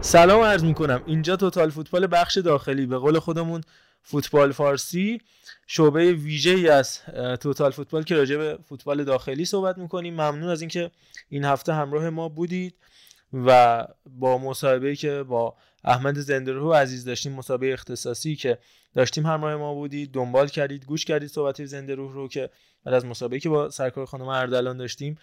سلام عرض میکنم. اینجا توتال فوتبال بخش داخلی، به قول خودمون فوتبال فارسی، شعبه ویژه‌ای از توتال فوتبال که راجع به فوتبال داخلی صحبت میکنیم. ممنون از اینکه این هفته همراه ما بودید و با مصاحبه‌ای که با احمد زندرو عزیز داشتیم، مصاحبه اختصاصی که داشتیم، همراه ما بودید، دنبال کردید، گوش کردید صحبت زندرو رو که بعد از مصاحبه‌ای که با سرکار خانم اردلان داشتیم.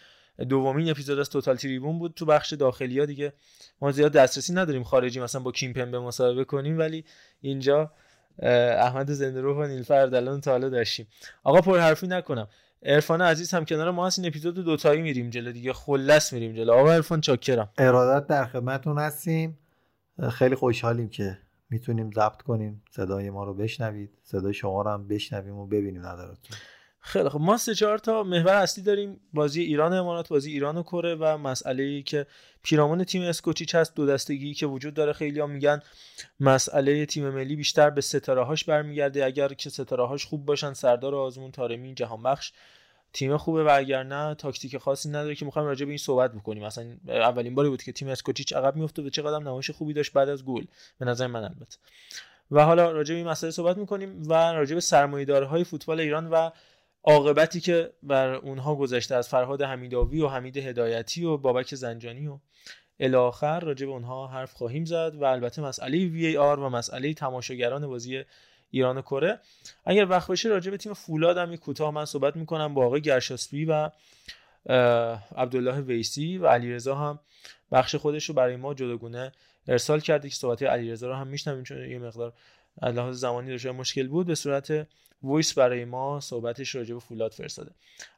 دومین اپیزود از توتال تریبون بود. تو بخش داخلی‌ها دیگه ما زیاد دسترسی نداریم، خارجی مثلا با کیمپن به مصاحبه کنیم، ولی اینجا احمد زندروح و نیلوفر اردلان تا حالا داشتیم. آقا پرحرفی نکنم، عرفان عزیز هم کنار ما هست. این اپیزود دوتایی میریم جلو دیگه، خلاص میریم جلو. آقا عرفان چاکرم، ارادت در خدمتتون هستیم. خیلی خوشحالیم که میتونیم ضبط کنیم، صدای ما رو بشنوید، صدای شما رو هم بشنویم و ببینیم نظراتتون. خیلی خب، ما 3-4 تا محور اصلی داریم. بازی ایران امارات، بازی ایران و کره، و مسئله‌ای که پیرامون تیم اسکوچیچ هست، دو دستگی که وجود داره. خیلی‌ها میگن مسئله تیم ملی بیشتر به ستاره‌هاش برمیگرده، اگر که ستاره‌هاش خوب باشن، سردار آزمون، تارمین، جهانبخش تیم خوبه، و اگر نه تاکتیک خاصی نداره که می‌خوایم راجع به این صحبت بکنیم. مثلا اولین باری بود که تیم اسکوچیچ عقب می‌افتاد و چقدر نمایش خوبی داشت بعد از گل، به نظر من البته. و حالا راجع به این مسئله صحبت می‌کنیم و راجع به سرمایه‌دارهای فوتبال ایران و عاقبتی که بر اونها گذشته، از فرهاد حمیداوی و حمید هدایتی و بابک زنجانی و الی آخر. راجع به اونها حرف خواهیم زد، و البته مسئله وی ای آر و مسئله تماشاگران بازی ایران و کره. اگر وقت بشه راجع به تیم فولاد هم کوتاه من صحبت میکنم با آقای گرشاسبی و عبدالله ویسی، و علیرضا هم بخش خودش رو برای ما جداگونه ارسال کرده که صحبت علیرضا رو هم میشنویم، چون یه مقدار از لحاظ زمانی داشت مشکل بود، به صورت وایس برای ما صحبتش راجع به فولاد فرستاده.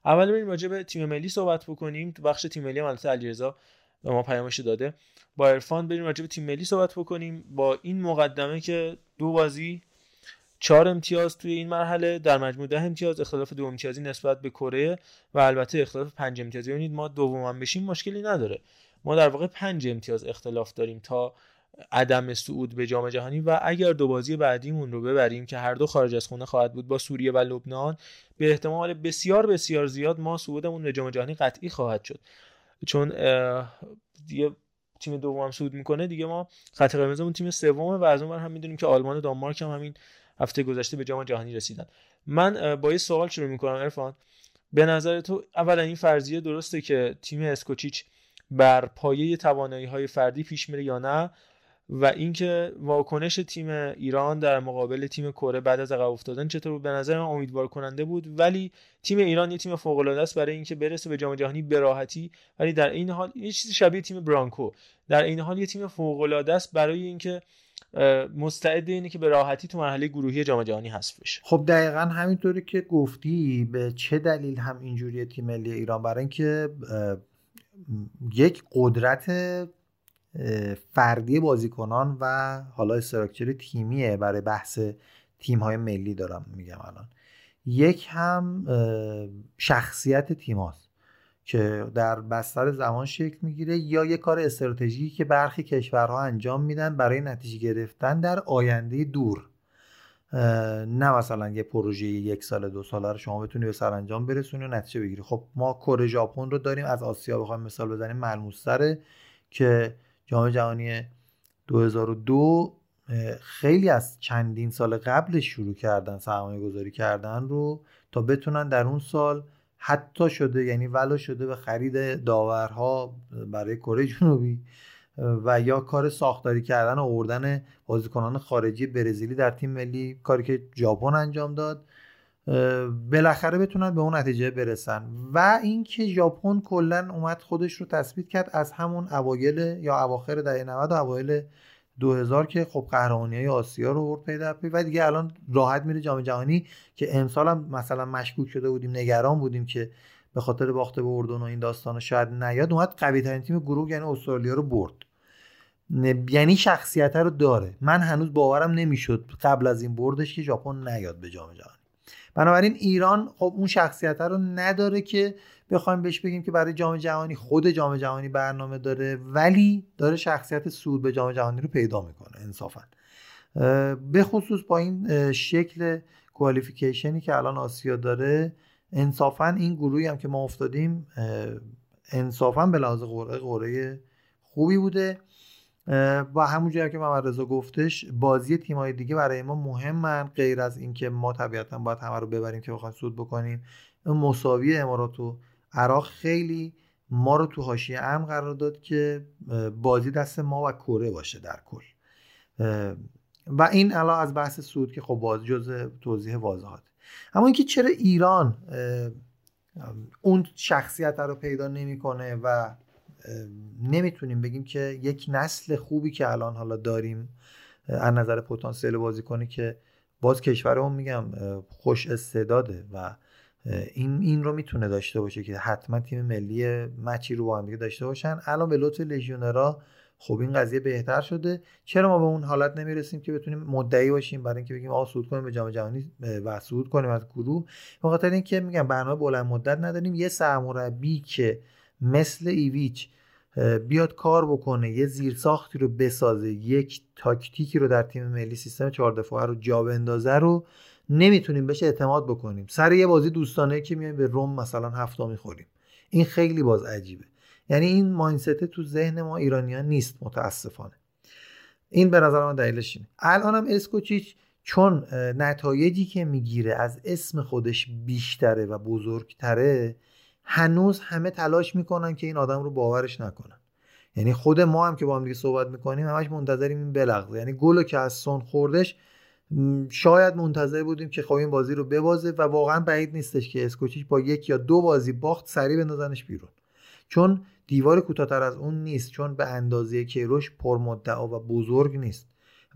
اول بریم راجع به تیم ملی صحبت بکنیم. تو بخش تیم ملی البته علیرضا به ما پیامش داده. با عرفان بریم راجع به تیم ملی صحبت بکنیم با این مقدمه که 2 بازی 4 امتیاز توی این مرحله، در مجموع 10 امتیاز، اختلاف 2 امتیازی نسبت به کره و البته اختلاف 5 امتیازی. یعنی ما دوم بشیم مشکلی نداره، ما در واقع 5 امتیاز اختلاف داریم تا عدم صعود به جام جهانی، و اگر 2 بازی بعدیمون رو ببریم که هر دو خارج از خونه خواهد بود با سوریه و لبنان، به احتمال بسیار بسیار زیاد ما صعودمون به جام جهانی قطعی خواهد شد، چون دیگه تیم دوم صعود میکنه دیگه، ما خط قرمزمون تیم سومه، و از اون ور هم میدونیم که آلمان و دانمارک هم همین هفته گذشته به جام جهانی رسیدن. من با یه سوال شروع میکنم عرفان، به نظر تو اولا این فرضیه درسته که تیم اسکوچیچ بر پایه توانایی‌های فردی پیش میره یا نه، و اینکه واکنش تیم ایران در مقابل تیم کره بعد از عقب افتادن چطور بود؟ به نظر من امیدوار کننده بود، ولی تیم ایران یه تیم فوق العاده است برای اینکه برسه به جام جهانی به راحتی، ولی در این حال یه چیز شبیه تیم برانکو، در این حال یه تیم فوق العاده است برای اینکه مستعد اینه که به راحتی تو مرحله گروهی جام جهانی حذف بشه. خب دقیقاً همینطوری که گفتی. به چه دلیل هم اینجوری تیم ملی ایران؟ برای اینکه یک قدرت فردی بازیکنان و حالا استراکچر تیمیه برای بحث تیم‌های ملی دارم میگم الان. یک هم شخصیت تیم‌هاست که در بستر زمان شکل میگیره، یا یک کار استراتژیکی که برخی کشورها انجام میدن برای نتیجه گرفتن در آینده دور، نه مثلا یه پروژه 1 سال 2 ساله رو شما بتونی به سرانجام برسونی و نتیجه بگیری. خب ما کره ژاپن رو داریم، از آسیا بخوایم مثال بزنیم ملموس‌تره که جام جهانی 2002 خیلی از چندین سال قبل شروع کردن سرمایه گذاری کردن رو تا بتونن در اون سال حتی شده، یعنی ولو شده به خرید داورها برای کره جنوبی و یا کار ساختاری کردن و آوردن بازیکنان خارجی برزیلی در تیم ملی، کاری که ژاپن انجام داد، بالاخره بتونن به اون نتیجه برسن. و اینکه ژاپن کلا اومد خودش رو تثبیت کرد از همون اوایل یا اواخر دهه 90 و اوایل 2000 که خب قهرمانی‌های آسیا رو آورد پیدا کرد و دیگه الان راحت میره جام جهانی، که امسال هم مثلا مشکوک شده بودیم، نگران بودیم که به خاطر باخته به اردن و این داستانا شاید نیاد، اومد قوی‌ترین تیم گروه یعنی استرالیا رو برد. یعنی شخصیت رو داره. من هنوز باورم نمیشد قبل از این بردش که ژاپن نیاد به جام جهانی. بنابراین ایران خب اون شخصیت رو نداره که بخوایم بهش بگیم که برای جام جهانی، خود جام جهانی برنامه داره، ولی داره شخصیت صعود به جام جهانی رو پیدا میکنه انصافا، به خصوص با این شکل کوالیفیکیشنی که الان آسیا داره. انصافا این گروهی هم که ما افتادیم انصافا به لحاظ قرعه خوبی بوده و همونجوری که محمد رضا گفتش بازی تیم‌های دیگه برای ما مهمن، غیر از اینکه ما طبیعتاً باید همه رو ببریم که بخوایم صعود بکنیم. مساوی امارات و عراق خیلی ما رو تو حاشیه امن قرار داد که بازی دست ما و کره باشه در کل. و این الان از بحث صعود که خب باز جزء توضیح واضحات. اما اینکه چرا ایران اون شخصیت رو پیدا نمی‌کنه و نمیتونیم بگیم که یک نسل خوبی که الان حالا داریم از نظر پتانسیل بازیکنی که باز کشورمون میگم خوش استعداده و این رو میتونه داشته باشه که حتما تیم ملی مچی رو با هم دیگه داشته باشن. الان به لطف لژیونرها خب این قضیه بهتر شده. چرا ما به اون حالت نمیرسیم که بتونیم مدعی باشیم برای اینکه بگیم آقا صعود کنیم به جام جهانی و صعود کنیم از گروه؟ به خاطر اینکه میگم برنامه بلند مدت نداریم. یه سرمربی که مثل ایویچ بیاد کار بکنه، یه زیرساختی رو بسازه، یک تاکتیکی رو در تیم ملی سیستم 4 دفاعه رو جا بندازه رو نمیتونیم بهش اعتماد بکنیم. سر یه بازی دوستانه که میایم به روم مثلا 7 تا میخوریم. این خیلی باز عجیبه. یعنی این مایندست تو ذهن ما ایرانیان نیست متاسفانه. این به نظر من دلیلش اینه. الانم اسکوچیچ چون نتایجی که میگیره از اسم خودش بیشتره و بزرگتره، هنوز همه تلاش میکنن که این آدم رو باورش نکنن. یعنی خود ما هم که با هم دیگه صحبت میکنیم همش منتظریم این بلغزه. یعنی گل که از سون خوردش شاید منتظر بودیم که خب این بازی رو ببازه و واقعا بعید نیستش که اسکوچیچ با 1 یا 2 بازی باخت سریع بندازنش بیرون، چون دیوار کوتاه‌تر از اون نیست، چون به اندازه کیروش پرمدعا و بزرگ نیست.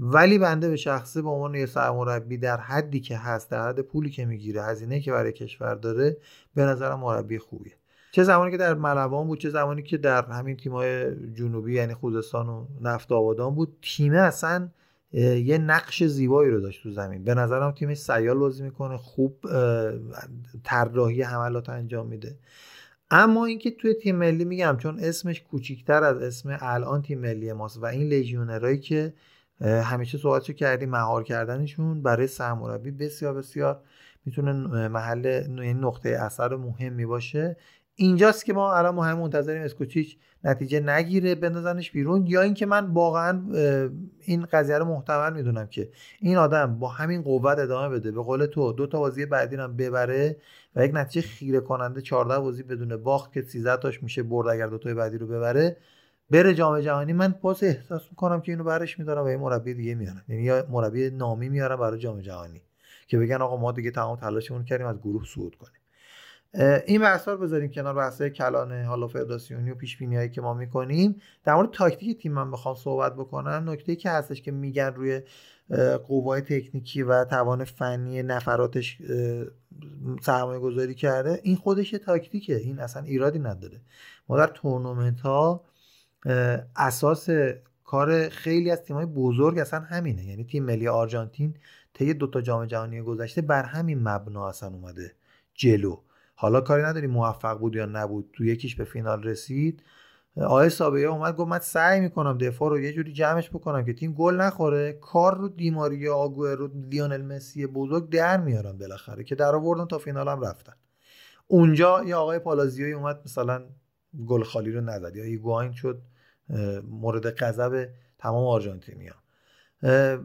ولی بنده به شخصه به عنوان یه سرمربی در حدی که هست، در حد پولی که میگیره، هزینه که برای کشور داره، به نظرم مربی خوبیه. چه زمانی که در ملوان بود، چه زمانی که در همین تیم‌های جنوبی یعنی خوزستان و نفت آبادان بود، تیم اصلا یه نقش زیبایی رو داشت تو زمین. به نظرم تیمش سیال بازی میکنه، خوب طراحی حملات انجام میده. اما اینکه توی تیم ملی میگم چون اسمش کوچیک‌تر از اسم الان تیم ملی ماست و این لژیونرایی که همیشه صحبتشو کردیم مهار کردنشون برای سرمربی بسیار میتونه محل نقطه اثر مهمی باشه. اینجاست که ما الان مهم منتظریم اسکوچیچ نتیجه نگیره بندازنش بیرون، یا اینکه من واقعا این قضیه رو محتمل میدونم که این آدم با همین قوت ادامه بده، به قول تو 2 تا بازی بعدی رو ببره و یک نتیجه خیره کننده 14 بازی بدون باخت که 13 تاش میشه برد اگر 2 تا بعدی رو ببره، بره جام جهانی. من پاس احساس میکنم که اینو برش میدارم و یه مربی دیگه میارن، یعنی یا مربی نامی میارن برای جام جهانی که بگن آقا ما دیگه تمام تلاشمون کردیم از گروه صعود کنیم. این بحثا رو بذاریم کنار، بحثای کلانه حالا فدراسیونی و پیش بینیایی که ما میکنیم. در مورد تاکتیک تیم من بخوام صحبت بکنم، نکته‌ای که هستش که میگن روی قوای تکنیکی و توان فنی نفراتش سرمایه‌گذاری کرده، این خودش تاکتیکه، این اصلا ایرادی نداره. ما در تورنمنت‌ها اساس کار خیلی از تیم‌های بزرگ اصلا همینه. یعنی تیم ملی آرژانتین طی 2 تا جام جهانی گذشته بر همین مبنا اصلا اومده جلو. حالا کاری نداری موفق بود یا نبود، تو یکیش به فینال رسید، آیه سابعه اومد گفت من سعی میکنم دفاع رو یه جوری جمعش بکنم که تیم گل نخوره، کار رو دیماریا، آگوئرو، لیونل مسی بزرگ در میارن، بالاخره که در آوردن تا فینال هم رفتن. اونجا یه آقای پالازیوی اومد مثلا گل خالی رو نزد یا هیگواین شد مورد غضب تمام آرژانتینیا.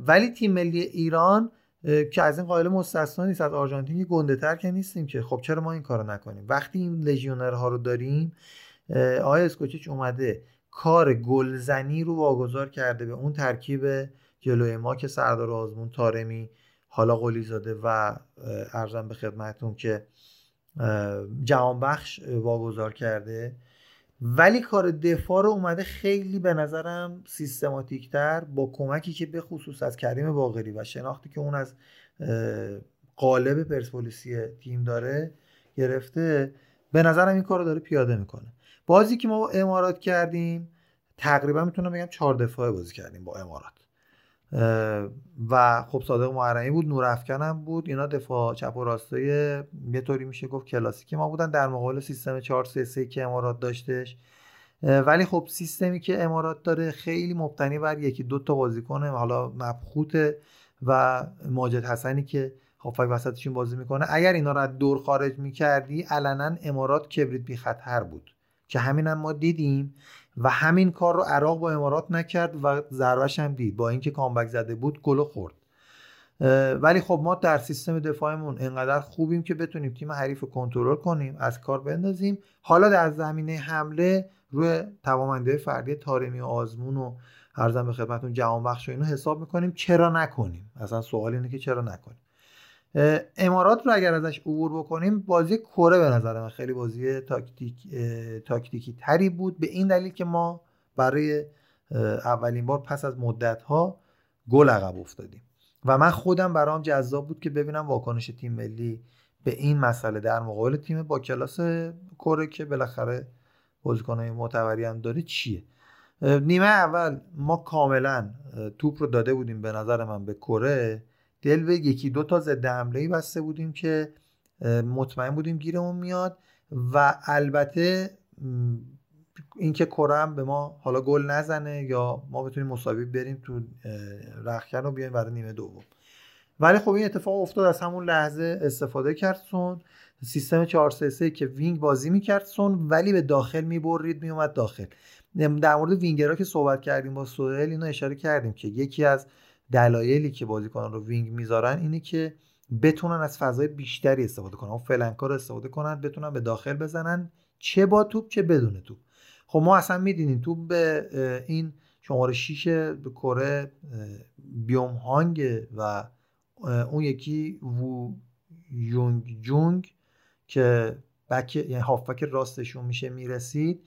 ولی تیم ملی ایران که از این قائل مستثنا نیست، از آرژانتین گنده تر که نیستیم که، خب چرا ما این کارو نکنیم؟ وقتی این لژیونرها رو داریم، آقای اسکوچیچ اومده کار گلزنی رو واگذار کرده به اون ترکیب جلوی ما که سردار آزمون، تارمی، حالا قلی زاده و عرضم به خدمتون که جهانبخش واگذار کرده. ولی کار دفاع رو اومده خیلی به نظرم سیستماتیک تر با کمکی که به خصوص از کریم باقری و شناختی که اون از قالب پرسپولیسی تیم داره گرفته، به نظرم این کار رو داره پیاده میکنه. بازی که ما با امارات کردیم تقریبا میتونم بگم 4 دفاعه بازی کردیم با امارات و خب صادق معرمی بود، نور افکن هم بود، اینا دفاع چپ و راستای یه طوری میشه گفت کلاسیکی ما بودن در مقابل سیستم 4-3-3 که امارات داشتش. ولی خب سیستمی که امارات داره خیلی مبتنی بر یکی دو تا بازیکن حالا مبخوته و مجید حسنی که هافک وسطشون بازی میکنه. اگر اینا رو از دور خارج میکردی علنا امارات کبریت بی خطر بود که همین هم ما دیدیم و همین کار رو عراق با امارات نکرد و ضربه‌اش هم دید، با اینکه کامبک زده بود گل خورد. ولی خب ما در سیستم دفاعمون انقدر خوبیم که بتونیم تیم حریف رو کنترل کنیم، از کار بندازیم. حالا در زمینه حمله روی توامندی فردی تارمی و آزمون و عرضم به خدمتتون جهانبخش و اینو حساب می‌کنیم. چرا نکنیم؟ اصلا سوال اینه که چرا نکنیم. امارات رو اگر ازش عبور بکنیم، بازی کره به نظر من خیلی بازی تاکتیکی تری بود، به این دلیل که ما برای اولین بار پس از مدت‌ها گل عقب افتادیم و من خودم برام جذاب بود که ببینم واکنش تیم ملی به این مسئله در مقابل تیم با کلاس کره که بالاخره بازیکن‌های معتبری هم داره چیه. نیمه اول ما کاملا توپ رو داده بودیم به نظر من به کره، دل به یکی دو تا ضد حمله‌ای بسته بودیم که مطمئن بودیم گیرمون میاد و البته اینکه کره هم به ما حالا گل نزنه یا ما بتونیم مساوی بریم تو رختکن رو بیایم برای نیمه دوم. ولی خب این اتفاق افتاد، از همون لحظه استفاده کرد سون، سیستم 4-3-3 که وینگ بازی میکرد سون ولی به داخل میبرید میومد داخل. در مورد وینگرها که صحبت کردیم با سهیل اینا اشاره کردیم که یکی از دلایلی که بازیکنان رو وینگ میذارن اینه که بتونن از فضای بیشتری استفاده کنن، اون فلنکا رو استفاده کنن، بتونن به داخل بزنن، چه با توپ چه بدون توپ. خب ما اصلا میدینیم توپ به این شماره 6 به کره بیوم هانگ و اون یکی وو یونگ جونگ که بک یعنی هافبک راستشون میشه میرسید،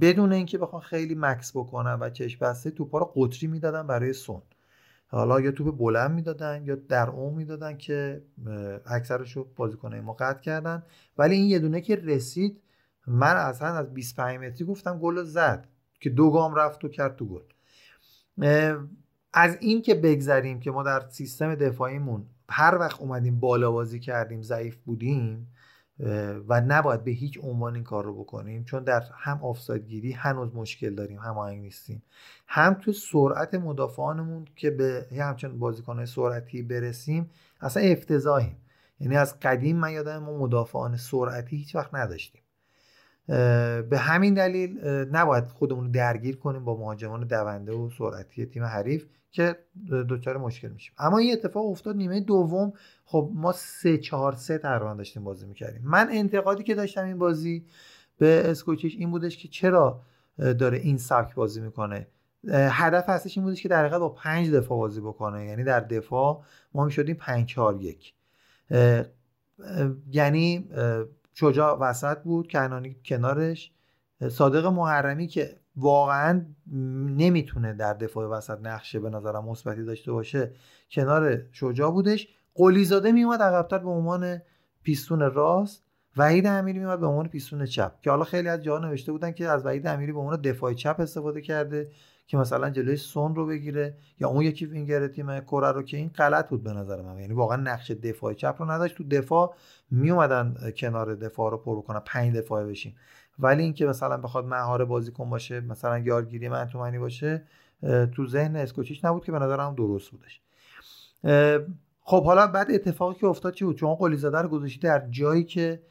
بدون اینکه بخوام خیلی مکس بکنن و چش بسته توپا رو قطری میدادن برای سون. حالا یا توپ بلند میدادن یا در اون میدادن که اکثرشو بازیکنای ما قطع کردن. ولی این یه دونه که رسید، من اصلا از 25 متری گفتم گل زد که 2 گام رفت و کرد تو گل. از این که بگذریم که ما در سیستم دفاعیمون هر وقت اومدیم بالا بازی کردیم ضعیف بودیم و نباید به هیچ عنوان این کار رو بکنیم، چون در هم آفساید گیری هنوز مشکل داریم، هماهنگ نیستیم، هم تو سرعت مدافعانمون که به همچنان بازیکن‌های سرعتی برسیم اصلا افتضاحیم. یعنی از قدیم من یادم ما مدافعان سرعتی هیچ وقت نداشتیم. به همین دلیل نباید خودمون رو درگیر کنیم با مهاجمان دونده و سرعتی تیم حریف که دوچار مشکل میشیم. اما این اتفاق افتاد نیمه دوم. خب ما 3-4-3 تقریبا داشتیم بازی میکردیم. من انتقادی که داشتم این بازی به اسکوچیچ این بودش که چرا داره این سبک بازی میکنه. هدف اصلیش این بودش که در حقیقت با 5 دفاع بازی بکنه، یعنی در دفاع ما میشدیم 5-4-1، یعنی شجاع وسط بود، کنانی کنارش، صادق معرمی که واقعا نمیتونه در دفاع وسط نقشه به نظرم مثبتی داشته باشه کنار شجاع بودش، قلی زاده میومد عقب‌تر به عنوان پیستون راست، وحید امیری میومد به عنوان پیستون چپ که حالا خیلی از جاها نوشته بودن که از وحید امیری به عنوان دفاع چپ استفاده کرده که مثلا جلوی سون رو بگیره یا اون یکی وینگر تیم کره رو، که این غلط بود به نظر من. یعنی واقعا نقش دفاع چپ رو نداشت، تو دفاع می اومدن کنار دفاع رو پر کنن 5 دفاعه بشیم. ولی اینکه مثلا بخواد مهار بازیکن باشه، مثلا یارگیری منتومنی باشه، تو ذهن اسکوچیچ نبود که به نظرم درست بودش. خب حالا بعد اتفاقی که افتاد چی بود؟ چون قلی زاده رو گذاشتی در جایی که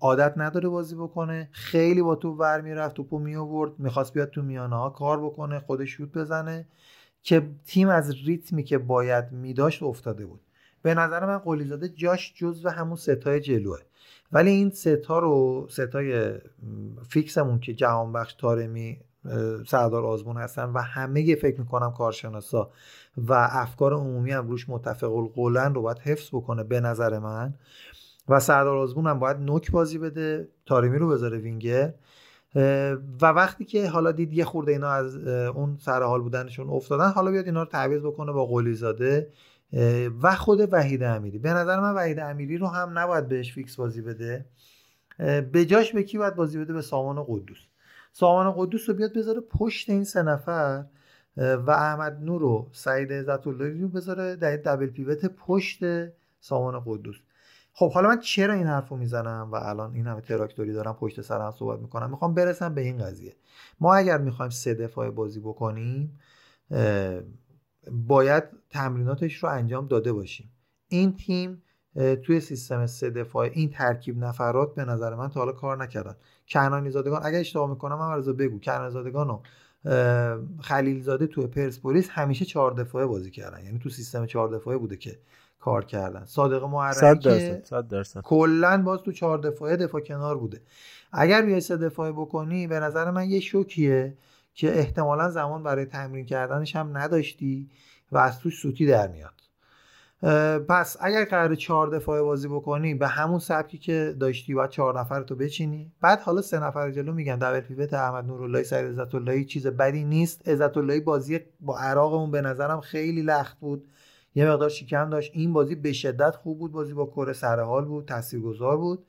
عادت نداره بازی بکنه، خیلی با توپ ور میرفت، توپو می آورد، میخواست بیاد تو میانه ها کار بکنه، خودش شوت بزنه، که تیم از ریتمی که باید میداشت افتاده بود. به نظر من قلی زاده جاش جزو همون ستای جلوه ولی این ستا رو، ستای فیکسمون که جهانبخش، تارمی، سردار آزمون هستن و همه فکر میکنم کارشناسا و افکار عمومی هم روش متفق القولن، رو باید حفظ بکنه به نظر من. و سردار آزمون هم باید نوک بازی بده، تارمی رو بذاره وینگر. و وقتی که حالا دید یه خورده اینا از اون سرحال بودنشون افتادن، حالا بیاد اینا رو تعویض بکنه با قلی زاده و خود وحید امیری. به نظر من وحید امیری رو هم نباید بهش فیکس بازی بده، به جاش به کی باید بازی بده؟ به سامان قدوس. سامان قدوس رو بیاد بذاره پشت این سه نفر و احمد نور و سعید عزت‌الدین رو بذاره در دبل پیوت پشت سامان قدوس. خب حالا من چرا این حرفو میزنم و الان این همه تراکتوری دارم پشت سرم صحبت میکنم؟ میخوام برسم به این قضیه. ما اگر میخوایم سه دفاعه بازی بکنیم باید تمریناتش رو انجام داده باشیم. این تیم توی سیستم سه دفاعه، این ترکیب نفرات به نظر من تا حالا کار نکردن. کنعزادگان، اگه اشتباه میکنم عرضا بگو، کنعزادگان و خلیل زاده تو پرسپولیس همیشه 4 دفاعه بازی کردن، یعنی تو سیستم 4 دفاعه بوده که کار کردن. صادق معرمی که کلن باز تو 4 دفاعه دفاع کنار بوده. اگر بیای 3 دفاعه بکنی به نظر من یه شوکیه که احتمالا زمان برای تمرین کردنش هم نداشتی و از توش سوتی در میاد. پس اگر قرار 4 دفاعه بازی بکنی به همون سبکی که داشتی باید 4 نفرتو بچینی، بعد حالا 3 نفر جلو میگن دبل پیوت احمد نوراللهی سعید عزت‌اللهی چیز بدی نیست. عزت‌اللهی بازی با عراقمون به نظرم خیلی لخت بود، یه مقدار شکم داشت. این بازی به شدت خوب بود، بازی با کره سرحال بود، تاثیرگذار بود.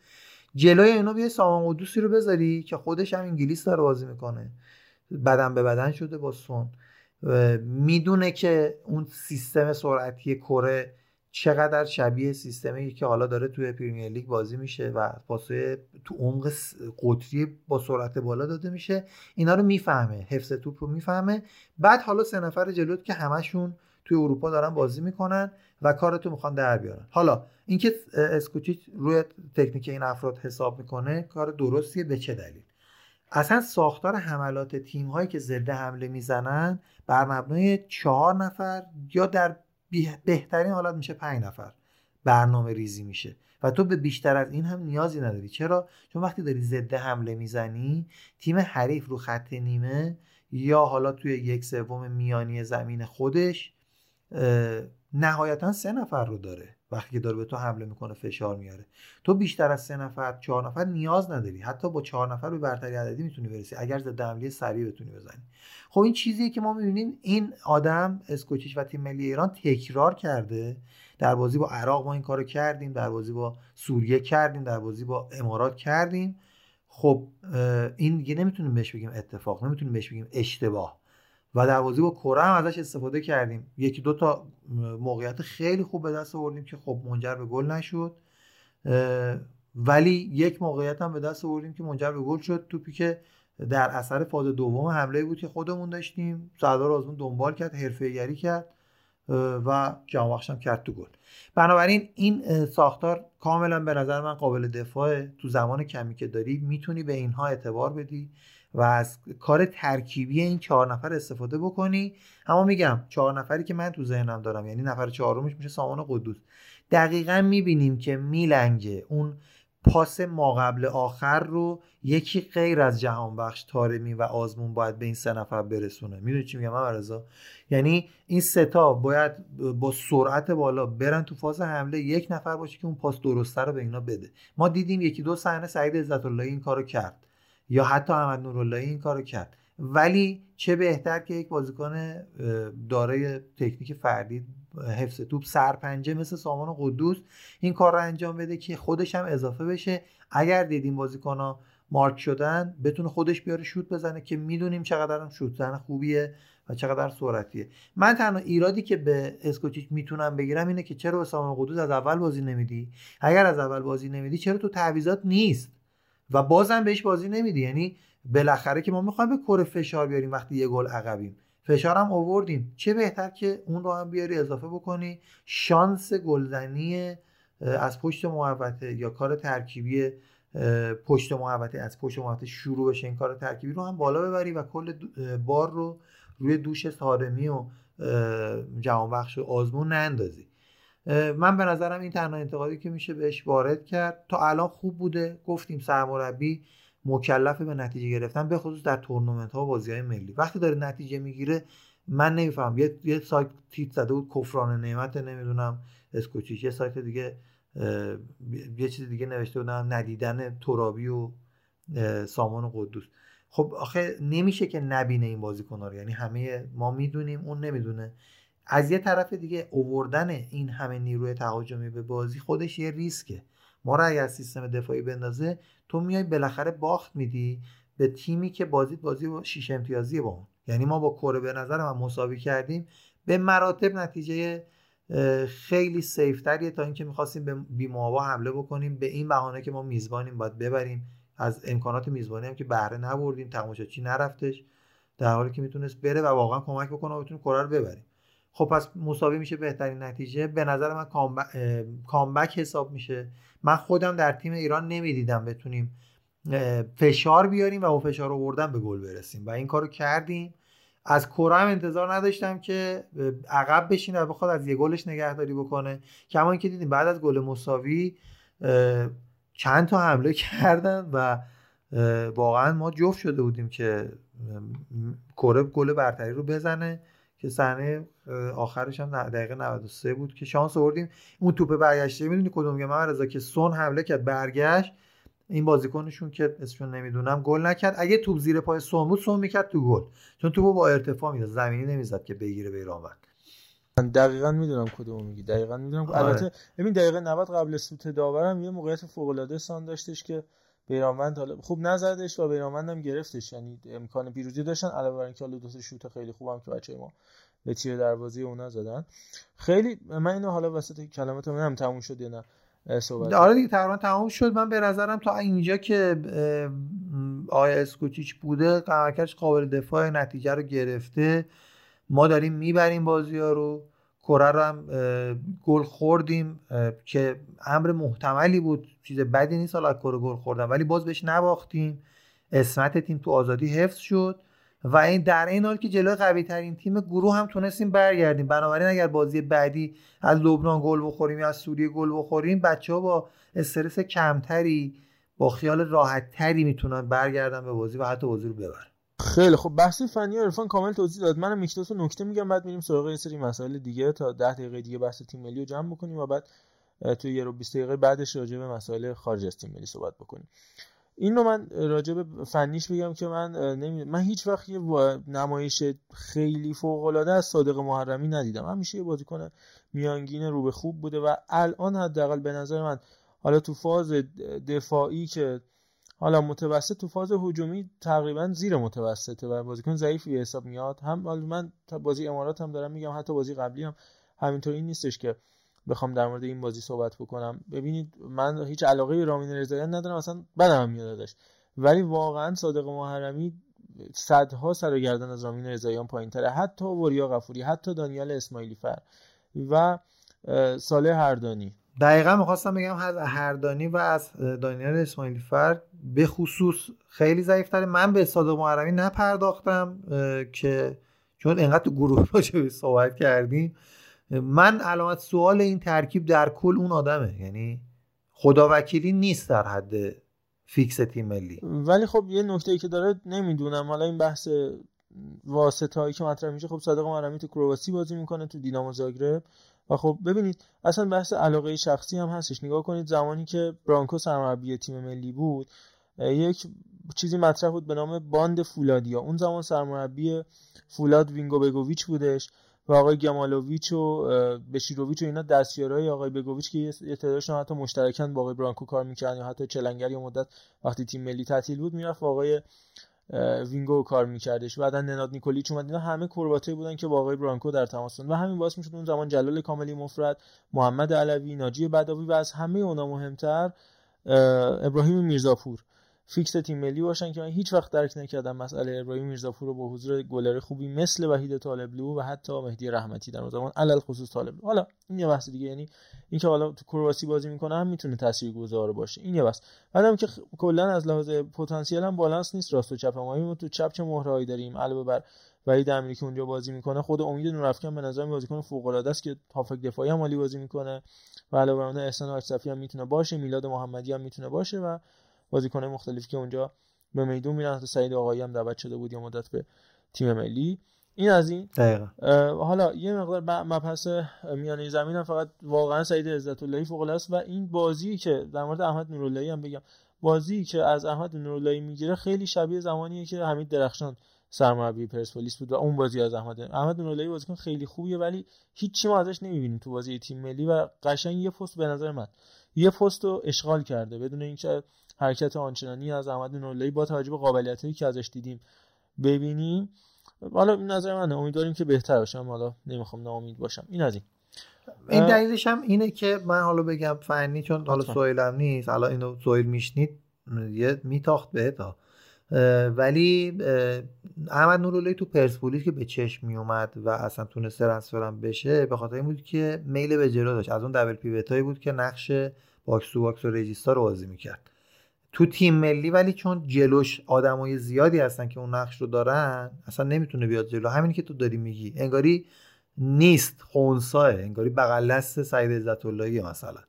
جلوی اینا بیا سامان قدوسی رو بذاری که خودش هم انگلیس داره بازی میکنه، بدن به بدن شده با سون، میدونه که اون سیستم سرعتی کره چقدر شبیه سیستمی که حالا داره توی پریمیر لیگ بازی میشه و پاس‌های تو عمق قطری با سرعت بالا داده میشه. اینا رو میفهمه، حفظ توپ رو میفهمه. بعد حالا سه نفر جلوت که همشون توی اروپا دارن بازی میکنن و کارتو میخوان در بیارن. حالا اینکه اسکوچیچ روی تکنیک این افراد حساب میکنه کار درستیه. به چه دلیل؟ اصلا ساختار حملات تیم هایی که ضد حمله میزنن بر مبنای 4 نفر یا در بهترین حالت میشه 5 نفر برنامه ریزی میشه و تو به بیشتر از این هم نیازی نداری. چرا؟ چون وقتی داری ضد حمله میزنی تیم حریف رو خط نیمه یا حالا توی 1/3 میانی زمین خودش نهایتا 3 نفر رو داره. وقتی که داره به تو حمله میکنه فشار میاره، تو بیشتر از 3 نفر 4 نفر نیاز نداری. حتی با 4 نفر به برتری عددی میتونی برسی اگر ضد حمله سریع بتونی بزنی. خب این چیزیه که ما میبینیم این آدم اسکوچیچ و تیم ملی ایران تکرار کرده. در بازی با عراق ما این کارو کردیم، در بازی با سوریه کردیم، در بازی با امارات کردیم. خب این دیگه نمیتونیم بهش بگیم اتفاق، نمیتونیم بهش بگیم اشتباه. و در بازی با کره هم ازش استفاده کردیم، 1-2 تا موقعیت خیلی خوب به دست آوردیم که خب منجر به گل نشد، ولی 1 موقعیت هم به دست آوردیم که منجر به گل شد. توپی که در اثر فاز دوم حمله بود که خودمون داشتیم، سردار آزمون دنبال کرد، حرفه‌ایگری کرد و جهانبخش هم کرد تو گل. بنابراین این ساختار کاملا به نظر من قابل دفاعه. تو زمان کمی که داری میتونی به اینها اعتبار بدی و از کار ترکیبی این 4 نفر استفاده بکنی. اما میگم 4 نفری که من تو ذهنم دارم، یعنی نفر 4مش میشه سامان قدوس، دقیقاً میبینیم که میلنگه. اون پاس ما قبل آخر رو یکی غیر از جهانبخش، تارمی و آزمون باید به این 3 نفر برسونه. میدونی چی میگم عرضا؟ یعنی این 3 تا باید با سرعت بالا برن تو فاز حمله، 1 نفر باشه که اون پاس درسته رو به اینا بده. ما دیدیم 1-2 صحنه سعید عزت‌اللهی این کارو کرد یا حتی احمد نوراللهی این کارو کرد، ولی چه بهتر که 1 بازیکن دارای تکنیک فردی، حفظ توپ، سرپنجه مثل سامان قدوس این کار رو انجام بده که خودش هم اضافه بشه. اگر دیدیم بازیکن‌ها مارک شدن بتونه خودش بیاره شوت بزنه که میدونیم چقدر هم شوت زنه خوبیه و چقدر سرعتیه. من تنها ایرادی که به اسکوچیچ میتونم بگیرم اینه که چرا به سامان قدوس از اول بازی نمیدی؟ اگر از اول بازی نمیدی چرا تو تعویضات نیست و بازم بهش بازی نمیدی؟ یعنی بالاخره که ما میخوایم به کره فشار بیاریم، وقتی 1 گل عقبیم فشار هم آوردیم، چه بهتر که اون رو هم بیاری اضافه بکنی. شانس گلزنی از پشت محوطه یا کار ترکیبی پشت محوطه، از پشت محوطه شروع بشه این کار ترکیبی رو هم بالا ببری و کل بار رو روی دوش تارمی و جهانبخش و آزمون نندازی. من به نظرم این تنها انتقادی که میشه بهش وارد کرد. تا الان خوب بوده، گفتیم سرمربی مکلفه به نتیجه گرفتن، به خصوص در تورنمنت‌ها و بازی‌های ملی. وقتی داره نتیجه میگیره من نمیفهم. یه سایت تیت زده بود کفران نعمت نمیدونم اسکوچیچ، یه سایت دیگه یه چیز دیگه نوشته بودم ندیدن ترابی و سامان قدوس. خب آخه نمیشه که نبینه این بازیکن‌ها رو، یعنی همه ما میدونیم اون نمیدونه. از یه طرف دیگه آوردن این همه نیروی تهاجمی به بازی خودش یه ریسکه. ما را اگه سیستم دفاعی بندازه تو میای بالاخره باخت میدی به تیمی که بازی 6 امتیازی با اون. یعنی ما با کره به نظر من مساوی کردیم، به مراتب نتیجه خیلی سیفتریه تا اینکه می‌خواستیم به بیماوا حمله بکنیم. به این بهانه که ما میزبانیم باید ببریم، از امکانات میزبانی هم که بهره نبردیم، تماشاچی نرفتش، در حالی که میتونست بره و واقعا کمک بکنه و بتونه کره رو ببریم. خب پس مساوی میشه بهترین نتیجه. به نظر من کامبک حساب میشه. من خودم در تیم ایران نمیدیدم بتونیم فشار بیاریم و با فشار آوردن به گل برسیم و این کارو کردیم. از کره هم انتظار نداشتم که عقب بشینه و بخواد از یه گلش نگهداری بکنه. کما اینکه دیدیم بعد از گل مساوی چند تا حمله کردن و واقعا ما جفت شده بودیم که کره گل برتری رو بزنه، که صحنه آخرش هم دقیقه 93 بود که شانس آوردیم. اون توپ برگشته میدونی کدوم میگم من رضا، که سون حمله کرد برگشت، این بازیکنشون که اسمشون نمیدونم گل نکرد. اگه توپ زیر پای سون بود سون میکرد تو گل، چون توپو با ارتفاع میزد، زمینی نمیزد که بگیره بیرانوند. من دقیقاً میدونم کدومو میگی، دقیقاً میدونم. البته ببین دقیقه 90 قبل سوت داورم یه موقعیت فوق العاده سان داشتش که بیرانوند حالا خوب نزدش و بیرانوند هم گرفتش، یعنی امکان پیروزی داشتن، علاوه بر اینکه حالا دو تا شوت خیلی خوبم که بچه‌ی ما به تیر دروازه اونا زدن. خیلی من اینو حالا وسط کلمات منم تموم شد یا نه صحبت؟ آره دیگه تقریبا تموم شد. من به نظرم تا اینجا که آیا اسکوچیچ بوده قمرکش قابل دفاع، نتیجه رو گرفته، ما داریم میبریم بازی‌ها رو، کره رو هم گل خوردیم که امر محتملی بود، چیز بدی نیست حالا کره گل خوردن، ولی باز بهش نباختیم. عصمت تیم تو آزادی حفظ شد و این در این حال که جلوی قوی ترین تیم گروه هم تونستیم برگردیم. بنابراین اگر بازی بعدی از لبنان گل بخوریم یا از سوریه گل بخوریم، بچه‌ها با استرس کمتری، با خیال راحت‌تری میتونن برگردن به بازی و حتی بازی رو ببرن. خیلی خب بحث فنی عرفان کامل توضیح داد. منم یک دو تا نکته میگم، بعد میریم سراغ یه سری مسائل دیگه تا 10 دقیقه دیگه بحث تیم ملی رو جمع بکنیم و بعد تو یورو 20 دقیقه بعدش راجع به مسائل خارج از تیم ملی صحبت بکنیم. اینو من راجع به فنیش بگم که من هیچ وقت یه نمایش خیلی فوق العاده از صادق معرمی ندیدم. همیشه یه بازیکن میانگین رو به خوب بوده و الان حداقل به نظر من حالا تو فاز دفاعی که حالا متوسط، تو فاز هجومی تقریبا زیر متوسطه و بازیکن ضعیفی به حساب میاد. هم من بازی امارات هم دارم میگم، حتی بازی قبلی هم همینطوری نیستش که بخوام در مورد این بازی صحبت بکنم. ببینید من هیچ علاقه به رامین رضاییان ندارم، اصلا بدم میاد ازش، ولی واقعا صادق محرمی صدها سر و گردن از رامین رضاییان پایین‌تره، حتی وریا غفوری، حتی دانیال اسماعیلی فر و صالح هردانی. دقیقا می‌خواستم بگم از هردانی و از دانیال اسماعیلی فر به خصوص خیلی ضعیف‌تره. من به صادق محرمی نپرداختم که چون اینقدر گروه راجع صحبت کردیم. من علامت سوال این ترکیب در کل اون آدمه، یعنی خداوکیلی نیست در حد فیکس تیم ملی. ولی خب یه نکته‌ای که داره، نمیدونم حالا این بحث واسطه‌ای که مطرح میشه، خب صادق معرمی تو کرواسی بازی میکنه، تو دینامو زاگرب، و خب ببینید اصلا بحث علاقه شخصی هم هستش. نگاه کنید زمانی که برانکو سرمربی تیم ملی بود یک چیزی مطرح بود به نام باند فولادیا. اون زمان سرمربی فولاد وینگو بگوویچ بودش و آقای گمالوویچ و بشیروویچ و اینا دستیارای آقای بگوویچ که یه تعدادشون حتی مشترکاً با آقای برانکو کار می‌کردن یا حتی چلنگر یا مدت وقتی تیم ملی تعطیل بود میرفت آقای وینگو کار می‌کردش. بعداً نناد نیکولیچ اومد، اینا همه کرباتایی بودن که با آقای برانکو در تماس بودن و همین باعث می‌شد اون زمان جلال کاملی مفرد، محمد علوی، ناجی بداوی و از همه اونا مهمتر ابراهیم میرزاپور فیکس تیم ملی باشن که من هیچ وقت درک نکردم مسئله ابراهیم میرزاپور رو با حضور گلر خوبی مثل وحید طالبلو و حتی مهدی رحمتی در زمان علل خصوص طالبلو. حالا این یه بحث دیگه، یعنی اینکه حالا تو کرواسی بازی میکنه هم میتونه تاثیرگذار باشه، این یه بحث. بعدم که کلا از لحاظ پتانسیل هم بالانس نیست، راست و چپ ما تو چپ چه مهرهایی داریم علاوه بر وحید امیری که اونجا بازی میکنه. خود امید نور افکن به نظر من بازیکن فوق العاده است که هافک دفاعی هم عالی بازی میکنه و علاوه بر اون احسان اشرفی هم میتونه باشه، میلاد محمدی هم میتونه باشه و بازیکن مختلفی که اونجا به میدون میرن. حتی سعید آقایی هم دعوت شده بود یه مدت به تیم ملی. این از این. حالا یه مقدار مبحث میانه زمینم، فقط واقعا سعید عزت اللهی فوق العاده است و این بازی که در مورد احمد نوراللهی هم بگم، بازی که از احمد نوراللهی میگیره خیلی شبیه زمانیه که حمید درخشان سرمربی پرسپولیس بود و اون بازی از احمد نوراللهی بازیکن خیلی خوبیه ولی هیچی ما ازش نمیبینیم تو بازی تیم ملی و قشنگ یه پست به نظر من یه پست رو اشغال کرده بدون اینکه حرکت آنچنانی از احمد نوراللهی با توجه به قابلیتایی که ازش دیدیم ببینیم. حالا این نظر منه، امیدواریم که بهتر باشم، حالا نمیخوام ناامید باشم. این از این دلیلش هم اینه که من حالا بگم فنی، چون حالا سویلم نیست، حالا اینو سویل میشنید یه میتاخت بهت ولی احمد نوراللهی تو پرسپولیس که به چشم می اومد و اصلا تونست ترنسفرم بشه به خاطر این بود که میل به جلو داشت، از اون دبل پیوتایی بود که نقش باکس تو باکس و رجیستر رو بازی میکرد تو تیم ملی، ولی چون جلوش آدمای زیادی هستن که اون نقش رو دارن اصلا نمیتونه بیاد جلو. همینی که تو داری میگی انگاری نیست، خونساه، انگاری بغل دست سعید عزت اللهی مثلا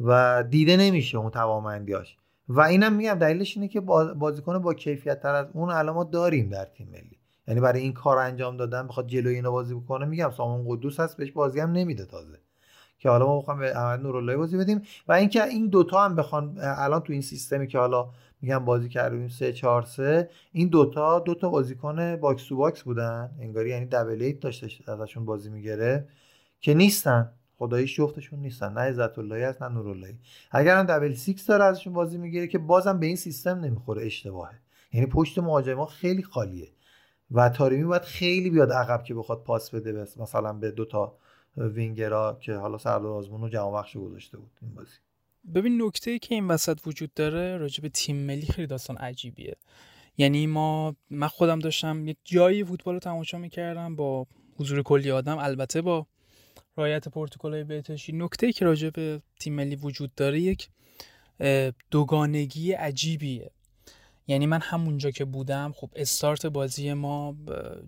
و دیده نمیشه اون توامندیاش. و اینم میگم دلیلش اینه که بازیکن با کیفیت تر از اون الان ما داریم در تیم ملی، یعنی برای این کار انجام دادن بخواد جلوی اینا بازی بکنه. میگم سامان قدوس هست بهش بازی هم نمیده تازه که حالا ما بخوام به احمد نوراللهی بازی بدیم و اینکه این دوتا هم بخوان الان تو این سیستمی که حالا میگم بازی کردیم 3-4-3 این دوتا بازیکن باکس تو باکس بودن انگاری، یعنی دبل ایت داشت ازشون بازی میگیره که نیستن، خدایی شفتشون نیستن، نه عزت اللهی است نه نوراللهی. اگرم دبل 6 داره ازشون بازی میگیره که بازم به این سیستم نمیخوره، اشتباهه. یعنی پشت مهاجما خیلی خالیه و تاریمی باید خیلی بیاد عقب که بخواد پاس بده بس مثلا به دوتا وینگرا که حالا سردار آزمون و جهانبخش رو گذاشته بود این بازی. ببین نکته‌ای که این وسط وجود داره راجع به تیم ملی خیلی داستان عجیبیه. یعنی من خودم داشتم یه جایی فوتبال رو تماشا می‌کردم با حضور کلی آدم، البته با رعایت پروتکل‌های بهداشتی. نکته‌ای که راجع به تیم ملی وجود داره یک دوگانگی عجیبیه. یعنی من همونجا که بودم خب استارت بازی ما